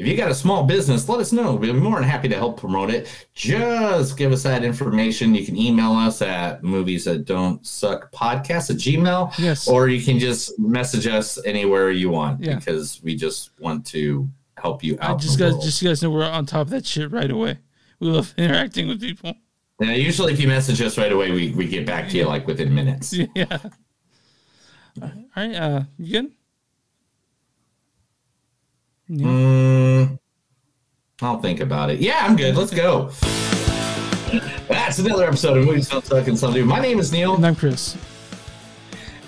If you got a small business, let us know. We'll be more than happy to help promote it. Just give us that information. You can email us at movies that don't suck podcast at Gmail. Yes. Or you can just message us anywhere you want, yeah, because we just want to help you out. I just guys, just so you guys know, we're on top of that shit right away. We love interacting with people. Yeah, usually if you message us right away, we, we get back to you like within minutes. Yeah. All right. Uh, you good? Yeah. Mm, I'll think about it. Yeah, I'm good. Let's go. That's another episode of Movies Don't Suck and Some Do. My name is Neil. And I'm Chris.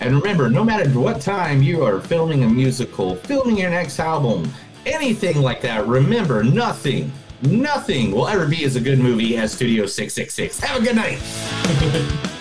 And remember, no matter what time you are filming a musical, filming your next album, anything like that, remember, nothing, nothing will ever be as a good movie as Studio six six six. Have a good night.